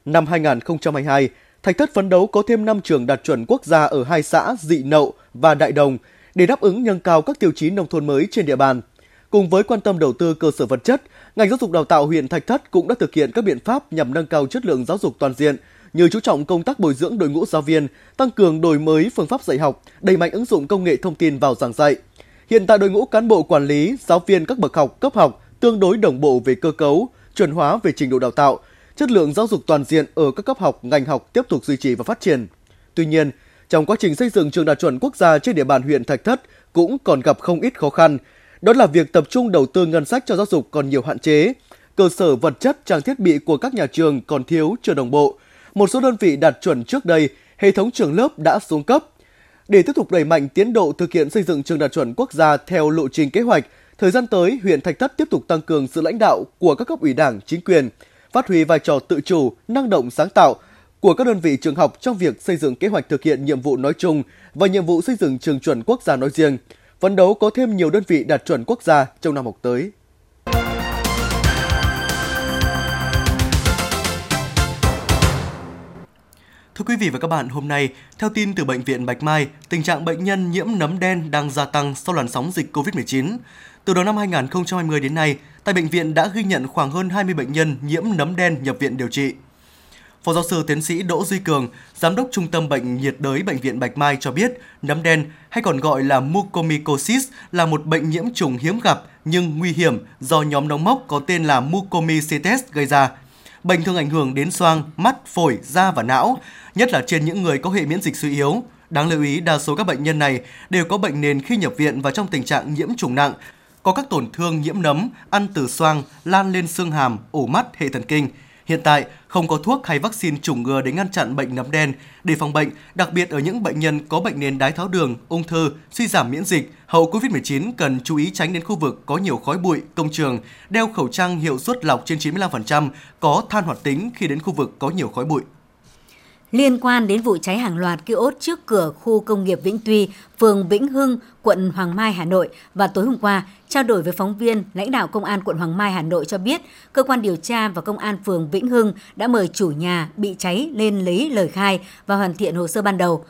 Năm 2022, Thạch Thất phấn đấu có thêm 5 trường đạt chuẩn quốc gia ở hai xã Dị Nậu và Đại Đồng để đáp ứng nâng cao các tiêu chí nông thôn mới trên địa bàn. Cùng với quan tâm đầu tư cơ sở vật chất, ngành giáo dục đào tạo huyện Thạch Thất cũng đã thực hiện các biện pháp nhằm nâng cao chất lượng giáo dục toàn diện, như chú trọng công tác bồi dưỡng đội ngũ giáo viên, tăng cường đổi mới phương pháp dạy học, đẩy mạnh ứng dụng công nghệ thông tin vào giảng dạy. Hiện tại đội ngũ cán bộ quản lý, giáo viên các bậc học, cấp học tương đối đồng bộ về cơ cấu, chuẩn hóa về trình độ đào tạo. Chất lượng giáo dục toàn diện ở các cấp học, ngành học tiếp tục duy trì và phát triển. Tuy nhiên, trong quá trình xây dựng trường đạt chuẩn quốc gia trên địa bàn huyện Thạch Thất cũng còn gặp không ít khó khăn. Đó là việc tập trung đầu tư ngân sách cho giáo dục còn nhiều hạn chế, cơ sở vật chất, trang thiết bị của các nhà trường còn thiếu, chưa đồng bộ. Một số đơn vị đạt chuẩn trước đây hệ thống trường lớp đã xuống cấp. Để tiếp tục đẩy mạnh tiến độ thực hiện xây dựng trường đạt chuẩn quốc gia theo lộ trình kế hoạch, thời gian tới, huyện Thạch Thất tiếp tục tăng cường sự lãnh đạo của các cấp ủy Đảng, chính quyền, phát huy vai trò tự chủ, năng động sáng tạo của các đơn vị trường học trong việc xây dựng kế hoạch thực hiện nhiệm vụ nói chung và nhiệm vụ xây dựng trường chuẩn quốc gia nói riêng, phấn đấu có thêm nhiều đơn vị đạt chuẩn quốc gia trong năm học tới. Thưa quý vị và các bạn, hôm nay, theo tin từ Bệnh viện Bạch Mai, tình trạng bệnh nhân nhiễm nấm đen đang gia tăng sau làn sóng dịch COVID-19. Từ đầu năm 2020 đến nay, tại bệnh viện đã ghi nhận khoảng hơn 20 bệnh nhân nhiễm nấm đen nhập viện điều trị. Phó giáo sư tiến sĩ Đỗ Duy Cường, Giám đốc Trung tâm Bệnh nhiệt đới Bệnh viện Bạch Mai cho biết, nấm đen hay còn gọi là mucormycosis là một bệnh nhiễm trùng hiếm gặp nhưng nguy hiểm do nhóm nấm mốc có tên là mucormycetes gây ra. Bệnh thường ảnh hưởng đến xoang, mắt, phổi, da và não, nhất là trên những người có hệ miễn dịch suy yếu. Đáng lưu ý, đa số các bệnh nhân này đều có bệnh nền khi nhập viện và trong tình trạng nhiễm trùng nặng, có các tổn thương nhiễm nấm, ăn từ xoang, lan lên xương hàm, ổ mắt, hệ thần kinh. Hiện tại, không có thuốc hay vaccine chủng ngừa để ngăn chặn bệnh nấm đen. Để phòng bệnh, đặc biệt ở những bệnh nhân có bệnh nền đái tháo đường, ung thư, suy giảm miễn dịch, hậu COVID-19 cần chú ý tránh đến khu vực có nhiều khói bụi, công trường, đeo khẩu trang hiệu suất lọc trên 95%, có than hoạt tính khi đến khu vực có nhiều khói bụi. Liên quan đến vụ cháy hàng loạt kiosk trước cửa khu công nghiệp Vĩnh Tuy, phường Vĩnh Hưng, quận Hoàng Mai, Hà Nội và tối hôm qua, trao đổi với phóng viên, lãnh đạo Công an quận Hoàng Mai, Hà Nội cho biết, cơ quan điều tra và Công an phường Vĩnh Hưng đã mời chủ nhà bị cháy lên lấy lời khai và hoàn thiện hồ sơ ban đầu.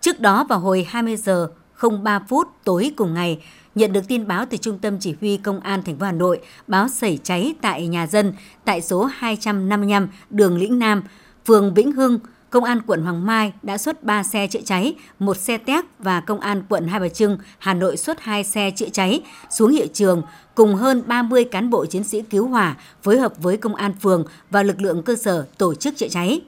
Trước đó vào hồi 20:03 tối cùng ngày, nhận được tin báo từ Trung tâm Chỉ huy Công an thành phố Hà Nội báo xảy cháy tại nhà dân tại số 255 đường Lĩnh Nam, phường Vĩnh Hưng. Công an quận Hoàng Mai đã xuất 3 xe chữa cháy, 1 xe téc và Công an quận Hai Bà Trưng, Hà Nội xuất 2 xe chữa cháy xuống hiện trường cùng hơn 30 cán bộ chiến sĩ cứu hỏa phối hợp với Công an phường và lực lượng cơ sở tổ chức chữa cháy.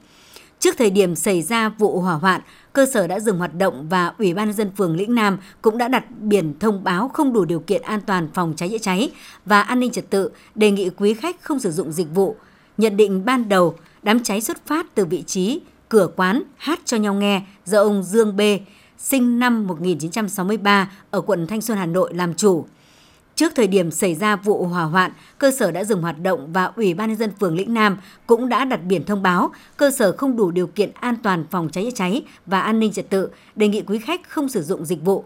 Trước thời điểm xảy ra vụ hỏa hoạn, cơ sở đã dừng hoạt động và Ủy ban nhân dân phường Lĩnh Nam cũng đã đặt biển thông báo không đủ điều kiện an toàn phòng cháy chữa cháy và an ninh trật tự, đề nghị quý khách không sử dụng dịch vụ. Nhận định ban đầu, đám cháy xuất phát từ vị trí cửa quán Hát Cho Nhau Nghe do ông Dương B. sinh năm 1963 ở quận Thanh Xuân, Hà Nội làm chủ. Trước thời điểm xảy ra vụ hỏa hoạn, cơ sở đã dừng hoạt động và Ủy ban nhân dân phường Lĩnh Nam cũng đã đặt biển thông báo cơ sở không đủ điều kiện an toàn phòng cháy chữa cháy và an ninh trật tự, đề nghị quý khách không sử dụng dịch vụ.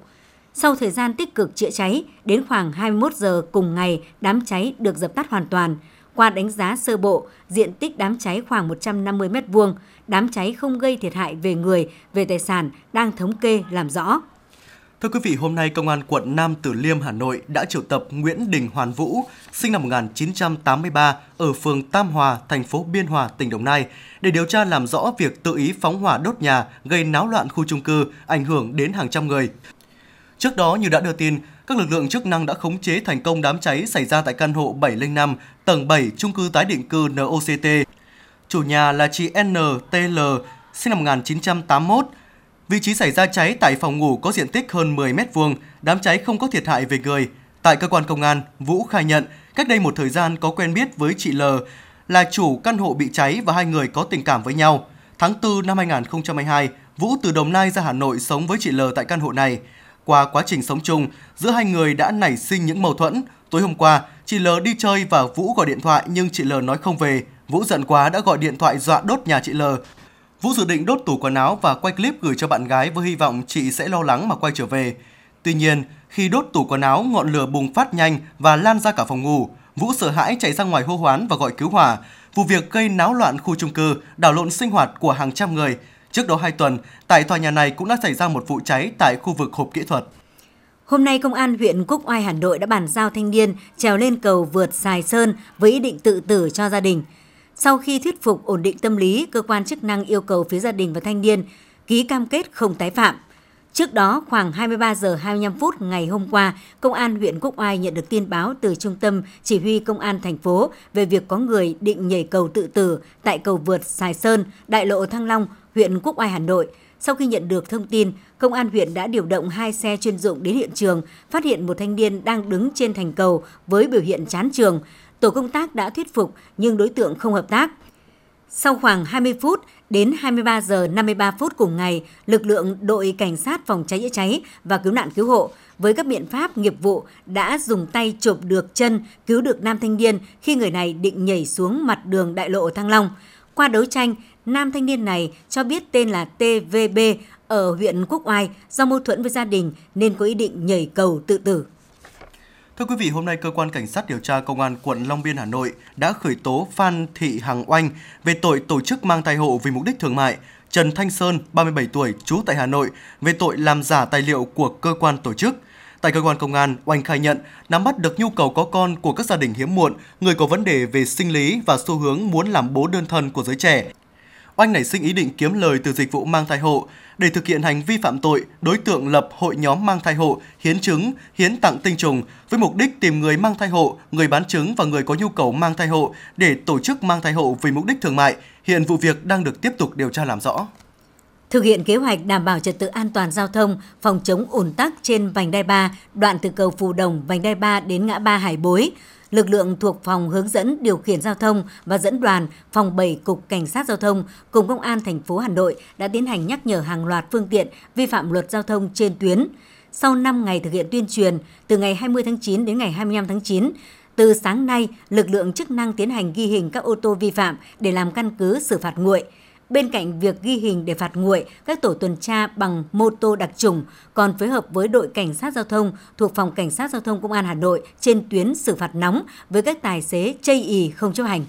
Sau thời gian tích cực chữa cháy, đến khoảng 21 giờ cùng ngày, đám cháy được dập tắt hoàn toàn. Qua đánh giá sơ bộ, diện tích đám cháy khoảng 150 m2, đám cháy không gây thiệt hại về người, về tài sản, đang thống kê làm rõ. Thưa quý vị, hôm nay Công an quận Nam Từ Liêm, Hà Nội đã triệu tập Nguyễn Đình Hoàn Vũ, sinh năm 1983 ở phường Tam Hòa, thành phố Biên Hòa, tỉnh Đồng Nai để điều tra làm rõ việc tự ý phóng hỏa đốt nhà gây náo loạn khu chung cư, ảnh hưởng đến hàng trăm người. Trước đó như đã đưa tin, các lực lượng chức năng đã khống chế thành công đám cháy xảy ra tại căn hộ 705, tầng 7, chung cư tái định cư NOCT. Chủ nhà là chị NTL, sinh năm 1981. Vị trí xảy ra cháy tại phòng ngủ có diện tích hơn 10 m2, đám cháy không có thiệt hại về người. Tại cơ quan công an, Vũ khai nhận cách đây một thời gian có quen biết với chị L là chủ căn hộ bị cháy và hai người có tình cảm với nhau. Tháng 4 năm 2022, Vũ từ Đồng Nai ra Hà Nội sống với chị L tại căn hộ này. Qua quá trình sống chung, giữa hai người đã nảy sinh những mâu thuẫn. Tối hôm qua, chị L đi chơi và Vũ gọi điện thoại nhưng chị L nói không về. Vũ giận quá đã gọi điện thoại dọa đốt nhà chị L. Vũ dự định đốt tủ quần áo và quay clip gửi cho bạn gái với hy vọng chị sẽ lo lắng mà quay trở về. Tuy nhiên, khi đốt tủ quần áo, ngọn lửa bùng phát nhanh và lan ra cả phòng ngủ. Vũ sợ hãi chạy ra ngoài hô hoán và gọi cứu hỏa. Vụ việc gây náo loạn khu chung cư, đảo lộn sinh hoạt của hàng trăm người. Trước đó 2 tuần, tại tòa nhà này cũng đã xảy ra một vụ cháy tại khu vực hộp kỹ thuật. Hôm nay, Công an huyện Quốc Oai, Hà Nội đã bàn giao thanh niên trèo lên cầu vượt Sài Sơn với ý định tự tử cho gia đình. Sau khi thuyết phục ổn định tâm lý, cơ quan chức năng yêu cầu phía gia đình và thanh niên ký cam kết không tái phạm. Trước đó, khoảng 23 giờ 25 phút ngày hôm qua, Công an huyện Quốc Oai nhận được tin báo từ Trung tâm Chỉ huy Công an thành phố về việc có người định nhảy cầu tự tử tại cầu vượt Sài Sơn, đại lộ Thăng Long, huyện Quốc Oai, Hà Nội. Sau khi nhận được thông tin, Công an huyện đã điều động 2 xe chuyên dụng đến hiện trường, phát hiện một thanh niên đang đứng trên thành cầu với biểu hiện chán trường. Tổ công tác đã thuyết phục nhưng đối tượng không hợp tác. Sau khoảng 20 phút, đến 23 giờ 53 phút cùng ngày, lực lượng đội cảnh sát phòng cháy chữa cháy và cứu nạn cứu hộ với các biện pháp nghiệp vụ đã dùng tay chộp được chân, cứu được nam thanh niên khi người này định nhảy xuống mặt đường đại lộ Thăng Long. Qua đấu tranh, nam thanh niên này cho biết tên là TVB ở huyện Quốc Oai do mâu thuẫn với gia đình nên có ý định nhảy cầu tự tử. Thưa quý vị, hôm nay cơ quan cảnh sát điều tra công an quận Long Biên, Hà Nội đã khởi tố Phan Thị Hằng Oanh về tội tổ chức mang thai hộ vì mục đích thương mại, Trần Thanh Sơn, 37 tuổi, trú tại Hà Nội về tội làm giả tài liệu của cơ quan tổ chức. Tại cơ quan công an, Oanh khai nhận nắm bắt được nhu cầu có con của các gia đình hiếm muộn, người có vấn đề về sinh lý và xu hướng muốn làm bố đơn thân của giới trẻ. Oanh nảy sinh ý định kiếm lời từ dịch vụ mang thai hộ. Để thực hiện hành vi phạm tội, đối tượng lập hội nhóm mang thai hộ, hiến trứng, hiến tặng tinh trùng với mục đích tìm người mang thai hộ, người bán trứng và người có nhu cầu mang thai hộ để tổ chức mang thai hộ vì mục đích thương mại. Hiện vụ việc đang được tiếp tục điều tra làm rõ. Thực hiện kế hoạch đảm bảo trật tự an toàn giao thông, phòng chống ùn tắc trên vành đai 3, đoạn từ cầu Phù Đồng, vành đai 3 đến ngã ba Hải Bối, lực lượng thuộc phòng hướng dẫn điều khiển giao thông và dẫn đoàn phòng 7 Cục Cảnh sát Giao thông cùng Công an thành phố Hà Nội đã tiến hành nhắc nhở hàng loạt phương tiện vi phạm luật giao thông trên tuyến. Sau 5 ngày thực hiện tuyên truyền, từ ngày 20 tháng 9 đến ngày 25 tháng 9, từ sáng nay, lực lượng chức năng tiến hành ghi hình các ô tô vi phạm để làm căn cứ xử phạt nguội. Bên cạnh việc ghi hình để phạt nguội, các tổ tuần tra bằng mô tô đặc chủng còn phối hợp với đội cảnh sát giao thông thuộc phòng cảnh sát giao thông Công an Hà Nội trên tuyến xử phạt nóng với các tài xế chây ỳ không chấp hành.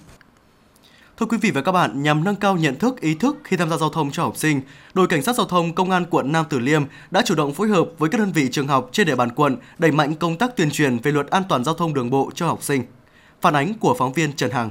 Thưa quý vị và các bạn, nhằm nâng cao nhận thức, ý thức khi tham gia giao thông cho học sinh, đội cảnh sát giao thông Công an quận Nam Từ Liêm đã chủ động phối hợp với các đơn vị trường học trên địa bàn quận đẩy mạnh công tác tuyên truyền về luật an toàn giao thông đường bộ cho học sinh. Phản ánh của phóng viên Trần Hằng.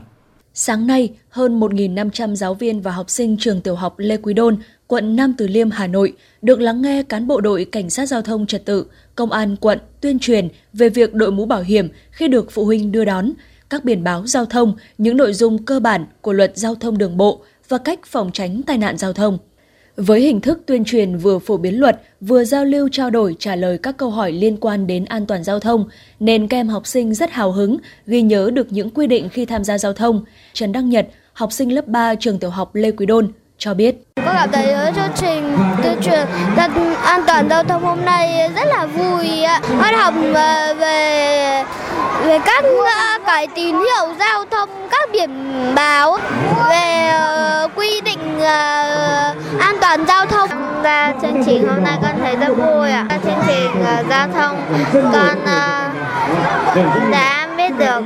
Sáng nay, hơn 1.500 giáo viên và học sinh trường tiểu học Lê Quý Đôn, quận Nam Từ Liêm, Hà Nội được lắng nghe cán bộ đội Cảnh sát Giao thông Trật tự, Công an quận tuyên truyền về việc đội mũ bảo hiểm khi được phụ huynh đưa đón, các biển báo giao thông, những nội dung cơ bản của luật giao thông đường bộ và cách phòng tránh tai nạn giao thông. Với hình thức tuyên truyền vừa phổ biến luật, vừa giao lưu trao đổi trả lời các câu hỏi liên quan đến an toàn giao thông, nên các em học sinh rất hào hứng, ghi nhớ được những quy định khi tham gia giao thông. Trần Đăng Nhật, học sinh lớp 3 trường tiểu học Lê Quý Đôn, cho biết. Con cảm thấy chương trình tuyên truyền luật an toàn giao thông hôm nay rất là vui ạ. Con học về các cái tín hiệu giao thông, các biển báo, về quy định an toàn giao thông. Ra chương trình hôm nay con thấy rất vui ạ. Chương trình giao thông con đã biết được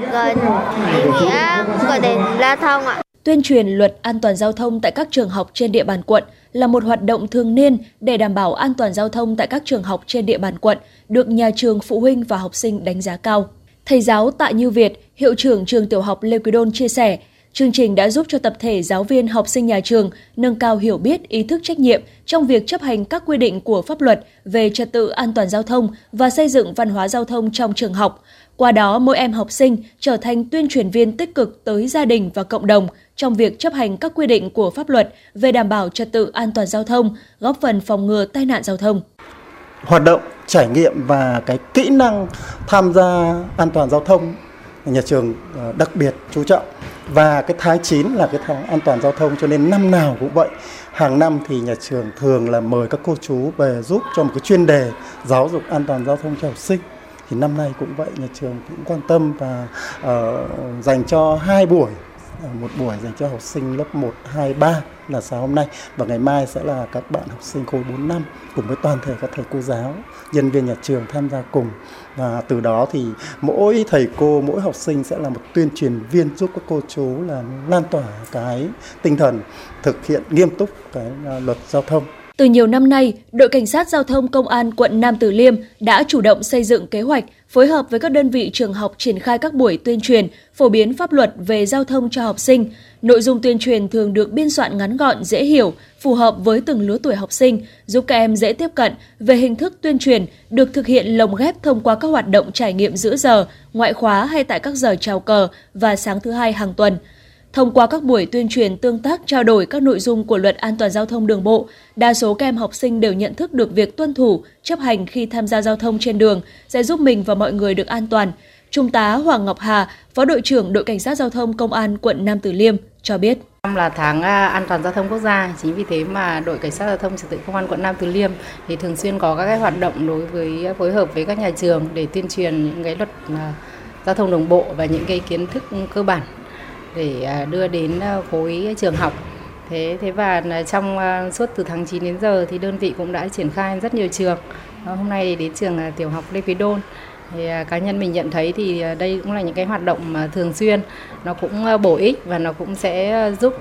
ý nghĩa của đèn giao thông ạ. Tuyên truyền luật an toàn giao thông tại các trường học trên địa bàn quận là một hoạt động thường niên để đảm bảo an toàn giao thông tại các trường học trên địa bàn quận được nhà trường, phụ huynh và học sinh đánh giá cao. Thầy giáo Tạ Như Việt, hiệu trưởng trường tiểu học Lê Quý Đôn chia sẻ, chương trình đã giúp cho tập thể giáo viên, học sinh nhà trường nâng cao hiểu biết, ý thức trách nhiệm trong việc chấp hành các quy định của pháp luật về trật tự an toàn giao thông và xây dựng văn hóa giao thông trong trường học. Qua đó, mỗi em học sinh trở thành tuyên truyền viên tích cực tới gia đình và cộng đồng trong việc chấp hành các quy định của pháp luật về đảm bảo trật tự an toàn giao thông, góp phần phòng ngừa tai nạn giao thông. Hoạt động, trải nghiệm và cái kỹ năng tham gia an toàn giao thông, nhà trường đặc biệt chú trọng. Và cái tháng 9 là cái tháng an toàn giao thông, cho nên năm nào cũng vậy. Hàng năm thì nhà trường thường là mời các cô chú về giúp cho một cái chuyên đề giáo dục an toàn giao thông cho học sinh. Thì năm nay cũng vậy, nhà trường cũng quan tâm và dành cho 2 buổi. Một buổi dành cho học sinh lớp 1, 2, 3 là sáng hôm nay. Và ngày mai sẽ là các bạn học sinh khối 4, 5 cùng với toàn thể các thầy cô giáo, nhân viên nhà trường tham gia cùng. Và từ đó thì mỗi thầy cô, mỗi học sinh sẽ là một tuyên truyền viên giúp các cô chú là lan tỏa cái tinh thần thực hiện nghiêm túc cái luật giao thông. Từ nhiều năm nay, đội Cảnh sát Giao thông Công an quận Nam Từ Liêm đã chủ động xây dựng kế hoạch phối hợp với các đơn vị trường học triển khai các buổi tuyên truyền, phổ biến pháp luật về giao thông cho học sinh. Nội dung tuyên truyền thường được biên soạn ngắn gọn, dễ hiểu, phù hợp với từng lứa tuổi học sinh, giúp các em dễ tiếp cận. Về hình thức tuyên truyền, được thực hiện lồng ghép thông qua các hoạt động trải nghiệm giữa giờ, ngoại khóa hay tại các giờ chào cờ và sáng thứ Hai hàng tuần. Thông qua các buổi tuyên truyền tương tác trao đổi các nội dung của luật an toàn giao thông đường bộ, đa số các em học sinh đều nhận thức được việc tuân thủ, chấp hành khi tham gia giao thông trên đường sẽ giúp mình và mọi người được an toàn. Trung tá Hoàng Ngọc Hà, Phó đội trưởng đội Cảnh sát Giao thông Công an quận Nam Từ Liêm cho biết. năm là tháng an toàn giao thông quốc gia. Chính vì thế mà đội cảnh sát giao thông trật tự công an quận Nam Từ Liêm thì thường xuyên có các cái hoạt động đối với phối hợp với các nhà trường để tuyên truyền những cái luật giao thông đường bộ và những cái kiến thức cơ bản để đưa đến khối trường học. Thế và trong suốt từ tháng 9 đến giờ thì đơn vị cũng đã triển khai rất nhiều trường. Hôm nay đến trường tiểu học Lê Quý Đôn. Thì cá nhân mình nhận thấy thì đây cũng là những cái hoạt động mà thường xuyên, nó cũng bổ ích và nó cũng sẽ giúp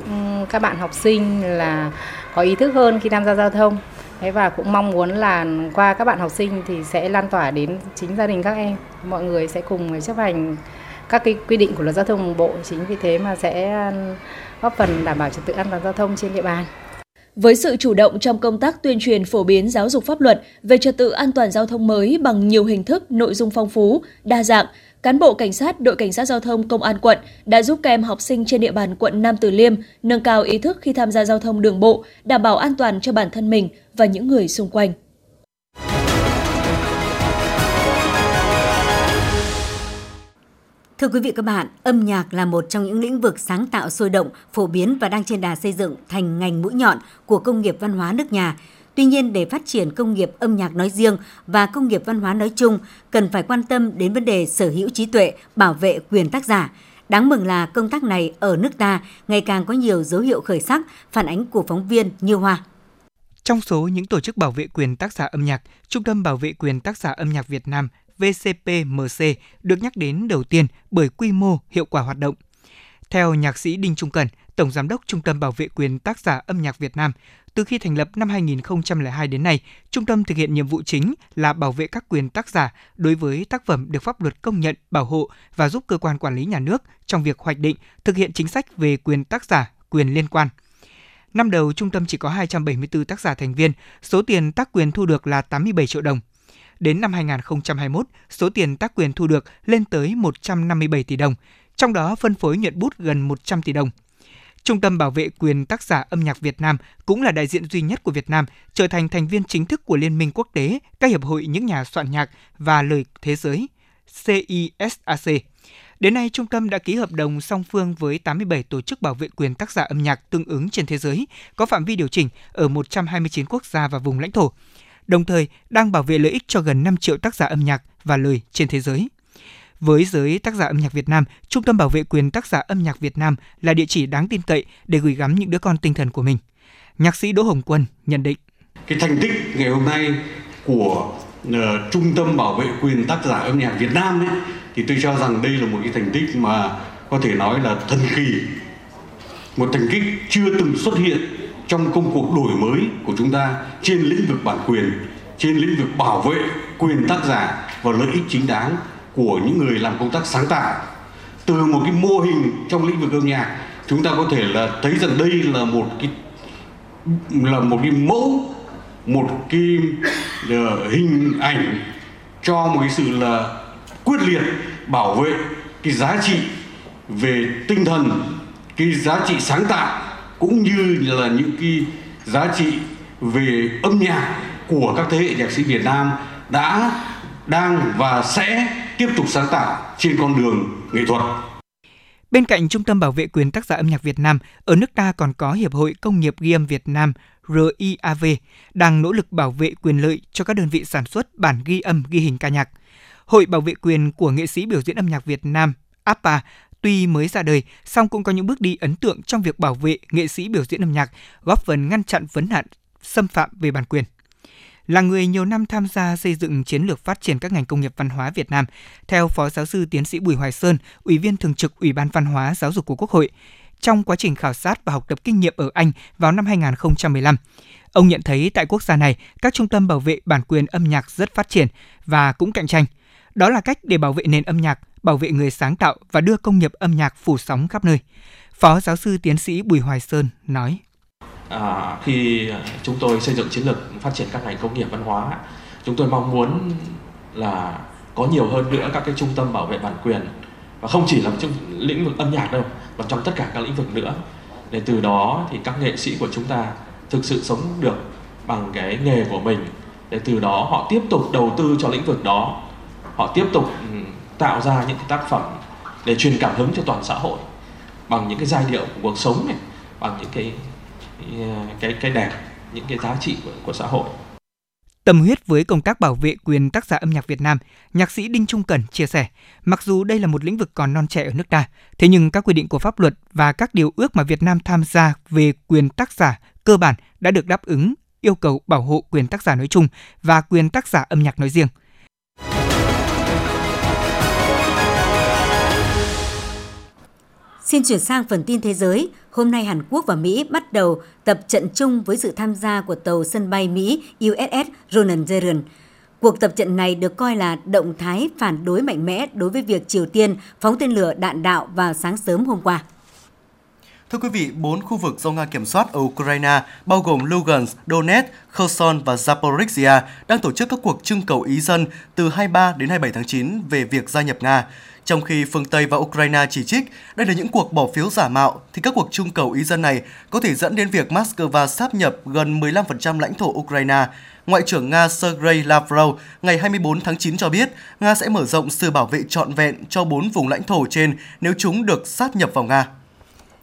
các bạn học sinh là có ý thức hơn khi tham gia giao thông. Thế và cũng mong muốn là qua các bạn học sinh thì sẽ lan tỏa đến chính gia đình các em. Mọi người sẽ cùng chấp hành các cái quy định của luật giao thông đường bộ, chính vì thế mà sẽ góp phần đảm bảo trật tự an toàn giao thông trên địa bàn. Với sự chủ động trong công tác tuyên truyền phổ biến giáo dục pháp luật về trật tự an toàn giao thông mới bằng nhiều hình thức, nội dung phong phú, đa dạng, cán bộ cảnh sát, đội cảnh sát giao thông công an quận đã giúp các em học sinh trên địa bàn quận Nam Từ Liêm nâng cao ý thức khi tham gia giao thông đường bộ, đảm bảo an toàn cho bản thân mình và những người xung quanh. Thưa quý vị các bạn, âm nhạc là một trong những lĩnh vực sáng tạo sôi động, phổ biến và đang trên đà xây dựng thành ngành mũi nhọn của công nghiệp văn hóa nước nhà. Tuy nhiên, để phát triển công nghiệp âm nhạc nói riêng và công nghiệp văn hóa nói chung, cần phải quan tâm đến vấn đề sở hữu trí tuệ, bảo vệ quyền tác giả. Đáng mừng là công tác này ở nước ta ngày càng có nhiều dấu hiệu khởi sắc, phản ánh của phóng viên Như Hoa. Trong số những tổ chức bảo vệ quyền tác giả âm nhạc, Trung tâm Bảo vệ quyền tác giả âm nhạc Việt Nam VCPMC được nhắc đến đầu tiên bởi quy mô, hiệu quả hoạt động. Theo nhạc sĩ Đinh Trung Cần, Tổng Giám đốc Trung tâm Bảo vệ quyền tác giả âm nhạc Việt Nam, từ khi thành lập năm 2002 đến nay, Trung tâm thực hiện nhiệm vụ chính là bảo vệ các quyền tác giả đối với tác phẩm được pháp luật công nhận, bảo hộ và giúp cơ quan quản lý nhà nước trong việc hoạch định, thực hiện chính sách về quyền tác giả, quyền liên quan. Năm đầu, Trung tâm chỉ có 274 tác giả thành viên, số tiền tác quyền thu được là 87 triệu đồng. Đến năm 2021, số tiền tác quyền thu được lên tới 157 tỷ đồng, trong đó phân phối nhuận bút gần 100 tỷ đồng. Trung tâm Bảo vệ quyền tác giả âm nhạc Việt Nam cũng là đại diện duy nhất của Việt Nam trở thành thành viên chính thức của Liên minh quốc tế, các hiệp hội những nhà soạn nhạc và lời thế giới, CISAC. Đến nay, Trung tâm đã ký hợp đồng song phương với 87 tổ chức bảo vệ quyền tác giả âm nhạc tương ứng trên thế giới, có phạm vi điều chỉnh ở 129 quốc gia và vùng lãnh thổ. Đồng thời đang bảo vệ lợi ích cho gần 5 triệu tác giả âm nhạc và lời trên thế giới. Với giới tác giả âm nhạc Việt Nam, Trung tâm Bảo vệ quyền tác giả âm nhạc Việt Nam là địa chỉ đáng tin cậy để gửi gắm những đứa con tinh thần của mình. Nhạc sĩ Đỗ Hồng Quân nhận định: cái thành tích ngày hôm nay của Trung tâm Bảo vệ quyền tác giả âm nhạc Việt Nam ấy, thì tôi cho rằng đây là một cái thành tích mà có thể nói là thần kỳ, một thành tích chưa từng xuất hiện trong công cuộc đổi mới của chúng ta trên lĩnh vực bản quyền, trên lĩnh vực bảo vệ quyền tác giả và lợi ích chính đáng của những người làm công tác sáng tạo. Từ một cái mô hình trong lĩnh vực âm nhạc, chúng ta có thể là thấy rằng đây là một cái mẫu, một cái hình ảnh cho một cái sự là quyết liệt bảo vệ cái giá trị về tinh thần, cái giá trị sáng tạo cũng như là những cái giá trị về âm nhạc của các thế hệ nhạc sĩ Việt Nam đã, đang và sẽ tiếp tục sáng tạo trên con đường nghệ thuật. Bên cạnh Trung tâm Bảo vệ quyền tác giả âm nhạc Việt Nam, ở nước ta còn có Hiệp hội Công nghiệp Ghi âm Việt Nam RIAV đang nỗ lực bảo vệ quyền lợi cho các đơn vị sản xuất bản ghi âm ghi hình ca nhạc. Hội Bảo vệ quyền của nghệ sĩ biểu diễn âm nhạc Việt Nam APA tuy mới ra đời, song cũng có những bước đi ấn tượng trong việc bảo vệ nghệ sĩ biểu diễn âm nhạc, góp phần ngăn chặn vấn nạn xâm phạm về bản quyền. Là người nhiều năm tham gia xây dựng chiến lược phát triển các ngành công nghiệp văn hóa Việt Nam, theo Phó Giáo sư Tiến sĩ Bùi Hoài Sơn, Ủy viên Thường trực Ủy ban Văn hóa Giáo dục của Quốc hội, trong quá trình khảo sát và học tập kinh nghiệm ở Anh vào năm 2015, ông nhận thấy tại quốc gia này, các trung tâm bảo vệ bản quyền âm nhạc rất phát triển và cũng cạnh tranh. Đó là cách để bảo vệ nền âm nhạc, bảo vệ người sáng tạo và đưa công nghiệp âm nhạc phủ sóng khắp nơi. Phó Giáo sư Tiến sĩ Bùi Hoài Sơn nói: khi chúng tôi xây dựng chiến lược phát triển các ngành công nghiệp văn hóa, chúng tôi mong muốn là có nhiều hơn nữa các cái trung tâm bảo vệ bản quyền, và không chỉ là trong lĩnh vực âm nhạc đâu, mà trong tất cả các lĩnh vực nữa, để từ đó thì các nghệ sĩ của chúng ta thực sự sống được bằng cái nghề của mình, để từ đó họ tiếp tục đầu tư cho lĩnh vực đó, họ tiếp tục tạo ra những cái tác phẩm để truyền cảm hứng cho toàn xã hội bằng những cái giai điệu của cuộc sống này, bằng những cái đẹp, những cái giá trị của xã hội. Tâm huyết với công tác bảo vệ quyền tác giả âm nhạc Việt Nam, nhạc sĩ Đinh Trung Cẩn chia sẻ, mặc dù đây là một lĩnh vực còn non trẻ ở nước ta, thế nhưng các quy định của pháp luật và các điều ước mà Việt Nam tham gia về quyền tác giả cơ bản đã được đáp ứng yêu cầu bảo hộ quyền tác giả nói chung và quyền tác giả âm nhạc nói riêng. Xin chuyển sang phần tin thế giới. Hôm nay Hàn Quốc và Mỹ bắt đầu tập trận chung với sự tham gia của tàu sân bay Mỹ USS Ronald Reagan. Cuộc tập trận này được coi là động thái phản đối mạnh mẽ đối với việc Triều Tiên phóng tên lửa đạn đạo vào sáng sớm hôm qua. Thưa quý vị, 4 khu vực do Nga kiểm soát ở Ukraine, bao gồm Lugansk, Donetsk, Kherson và Zaporizhia, đang tổ chức các cuộc trưng cầu ý dân từ 23 đến 27 tháng 9 về việc gia nhập Nga. Trong khi phương Tây và Ukraine chỉ trích đây là những cuộc bỏ phiếu giả mạo, thì các cuộc trưng cầu ý dân này có thể dẫn đến việc Moscow sáp nhập gần 15% lãnh thổ Ukraine. Ngoại trưởng Nga Sergei Lavrov ngày 24 tháng 9 cho biết Nga sẽ mở rộng sự bảo vệ trọn vẹn cho 4 vùng lãnh thổ trên nếu chúng được sáp nhập vào Nga.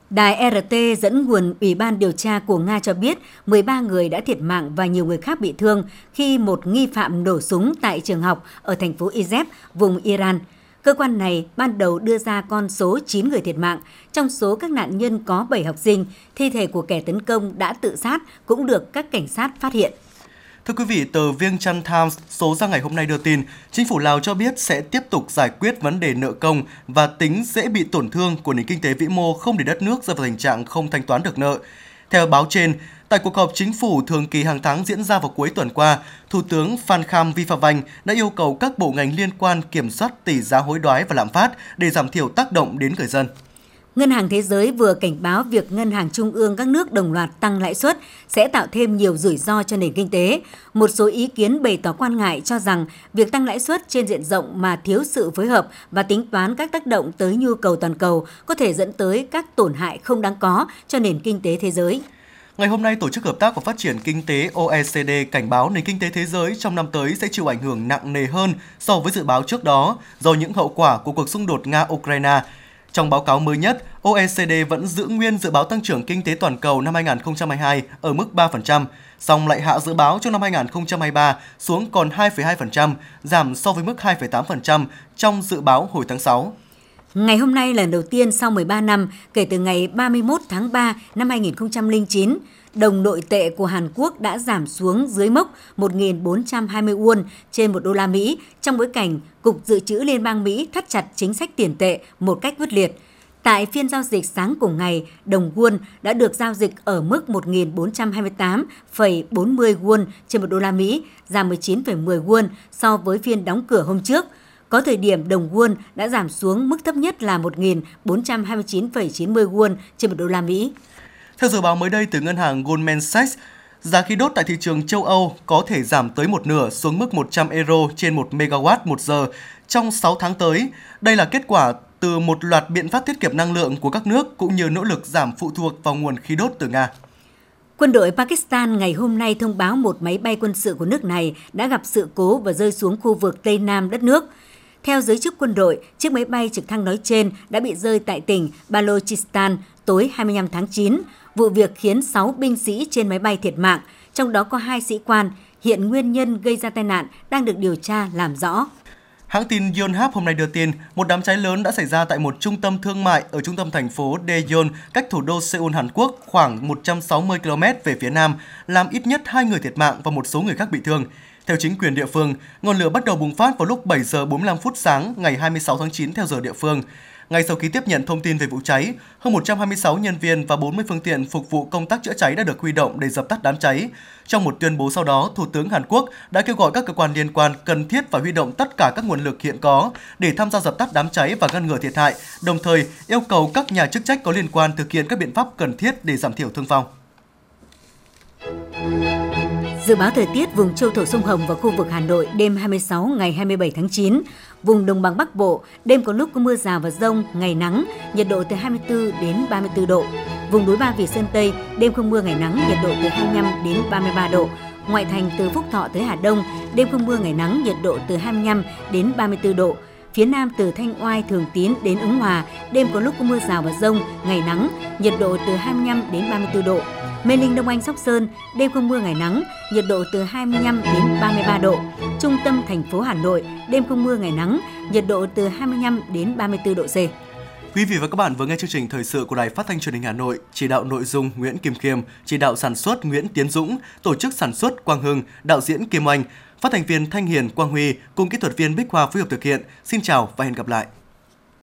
Đài RT dẫn nguồn Ủy ban điều tra của Nga cho biết 13 người đã thiệt mạng và nhiều người khác bị thương khi một nghi phạm nổ súng tại trường học ở thành phố Izeb, vùng Iran. Cơ quan này ban đầu đưa ra con số 9 người thiệt mạng, trong số các nạn nhân có 7 học sinh, thi thể của kẻ tấn công đã tự sát cũng được các cảnh sát phát hiện. Thưa quý vị, tờ Viêng Chăn Times số ra ngày hôm nay đưa tin, chính phủ Lào cho biết sẽ tiếp tục giải quyết vấn đề nợ công và tính dễ bị tổn thương của nền kinh tế vĩ mô không để đất nước rơi vào tình trạng không thanh toán được nợ. Theo báo trên, tại cuộc họp chính phủ thường kỳ hàng tháng diễn ra vào cuối tuần qua, Thủ tướng Phankham Viphavanh đã yêu cầu các bộ ngành liên quan kiểm soát tỷ giá hối đoái và lạm phát để giảm thiểu tác động đến người dân. Ngân hàng Thế giới vừa cảnh báo việc ngân hàng trung ương các nước đồng loạt tăng lãi suất sẽ tạo thêm nhiều rủi ro cho nền kinh tế. Một số ý kiến bày tỏ quan ngại cho rằng việc tăng lãi suất trên diện rộng mà thiếu sự phối hợp và tính toán các tác động tới nhu cầu toàn cầu có thể dẫn tới các tổn hại không đáng có cho nền kinh tế thế giới. Ngày hôm nay, Tổ chức Hợp tác và Phát triển Kinh tế OECD cảnh báo nền kinh tế thế giới trong năm tới sẽ chịu ảnh hưởng nặng nề hơn so với dự báo trước đó do những hậu quả của cuộc xung đột Nga-Ukraine. Trong báo cáo mới nhất, OECD vẫn giữ nguyên dự báo tăng trưởng kinh tế toàn cầu năm 2022 ở mức 3%, song lại hạ dự báo cho năm 2023 xuống còn 2,2%, giảm so với mức 2,8% trong dự báo hồi tháng 6. Ngày hôm nay lần đầu tiên sau 13 năm kể từ ngày 31 tháng 3 năm 2009, đồng nội tệ của Hàn Quốc đã giảm xuống dưới mốc 1.420 won trên 1 đô la Mỹ trong bối cảnh Cục Dự trữ Liên bang Mỹ thắt chặt chính sách tiền tệ một cách quyết liệt. Tại phiên giao dịch sáng cùng ngày, đồng won đã được giao dịch ở mức 1.428,40 won trên 1 đô la Mỹ, giảm 19,10 won so với phiên đóng cửa hôm trước. Có thời điểm đồng won đã giảm xuống mức thấp nhất là 1.429,90 won trên 1 đô la Mỹ. Theo dự báo mới đây từ ngân hàng Goldman Sachs, giá khí đốt tại thị trường châu Âu có thể giảm tới một nửa xuống mức 100 euro trên 1 megawatt một giờ trong 6 tháng tới. Đây là kết quả từ một loạt biện pháp tiết kiệm năng lượng của các nước cũng như nỗ lực giảm phụ thuộc vào nguồn khí đốt từ Nga. Quân đội Pakistan ngày hôm nay thông báo một máy bay quân sự của nước này đã gặp sự cố và rơi xuống khu vực Tây Nam đất nước. Theo giới chức quân đội, chiếc máy bay trực thăng nói trên đã bị rơi tại tỉnh Balochistan tối 25 tháng 9. Vụ việc khiến 6 binh sĩ trên máy bay thiệt mạng, trong đó có 2 sĩ quan. Hiện nguyên nhân gây ra tai nạn đang được điều tra làm rõ. Hãng tin Yonhap hôm nay đưa tin, một đám cháy lớn đã xảy ra tại một trung tâm thương mại ở trung tâm thành phố Daejeon, cách thủ đô Seoul, Hàn Quốc khoảng 160 km về phía nam, làm ít nhất 2 người thiệt mạng và một số người khác bị thương. Theo chính quyền địa phương, ngọn lửa bắt đầu bùng phát vào lúc 7 giờ 45 phút sáng ngày 26 tháng 9 theo giờ địa phương. Ngay sau khi tiếp nhận thông tin về vụ cháy, hơn 126 nhân viên và 40 phương tiện phục vụ công tác chữa cháy đã được huy động để dập tắt đám cháy. Trong một tuyên bố sau đó, Thủ tướng Hàn Quốc đã kêu gọi các cơ quan liên quan cần thiết phải huy động tất cả các nguồn lực hiện có để tham gia dập tắt đám cháy và ngăn ngừa thiệt hại, đồng thời yêu cầu các nhà chức trách có liên quan thực hiện các biện pháp cần thiết để giảm thiểu thương vong. Dự báo thời tiết vùng châu thổ sông Hồng và khu vực Hà Nội đêm 26 ngày 27 tháng 9, vùng đồng bằng Bắc Bộ đêm có lúc có mưa rào và dông, ngày nắng, nhiệt độ từ 24 đến 34 độ. Vùng núi Ba Vì Sơn Tây đêm không mưa ngày nắng, nhiệt độ từ 25 đến 33 độ. Ngoại thành từ Phúc Thọ tới Hà Đông đêm không mưa ngày nắng, nhiệt độ từ 25 đến 34 độ. Phía Nam từ Thanh Oai, Thường Tín đến Ứng Hòa, đêm có lúc có mưa rào và dông, ngày nắng, nhiệt độ từ 25 đến 34 độ. Mê Linh, Đông Anh, Sóc Sơn, đêm không mưa ngày nắng, nhiệt độ từ 25 đến 33 độ. Trung tâm thành phố Hà Nội, đêm không mưa ngày nắng, nhiệt độ từ 25 đến 34 độ C. Quý vị và các bạn vừa nghe chương trình thời sự của Đài Phát thanh Truyền hình Hà Nội, chỉ đạo nội dung Nguyễn Kim Khiêm, chỉ đạo sản xuất Nguyễn Tiến Dũng, tổ chức sản xuất Quang Hưng, đạo diễn Kim Oanh, phát thanh viên Thanh Hiền, Quang Huy cùng kỹ thuật viên Bích Hoa phối hợp thực hiện. Xin chào và hẹn gặp lại.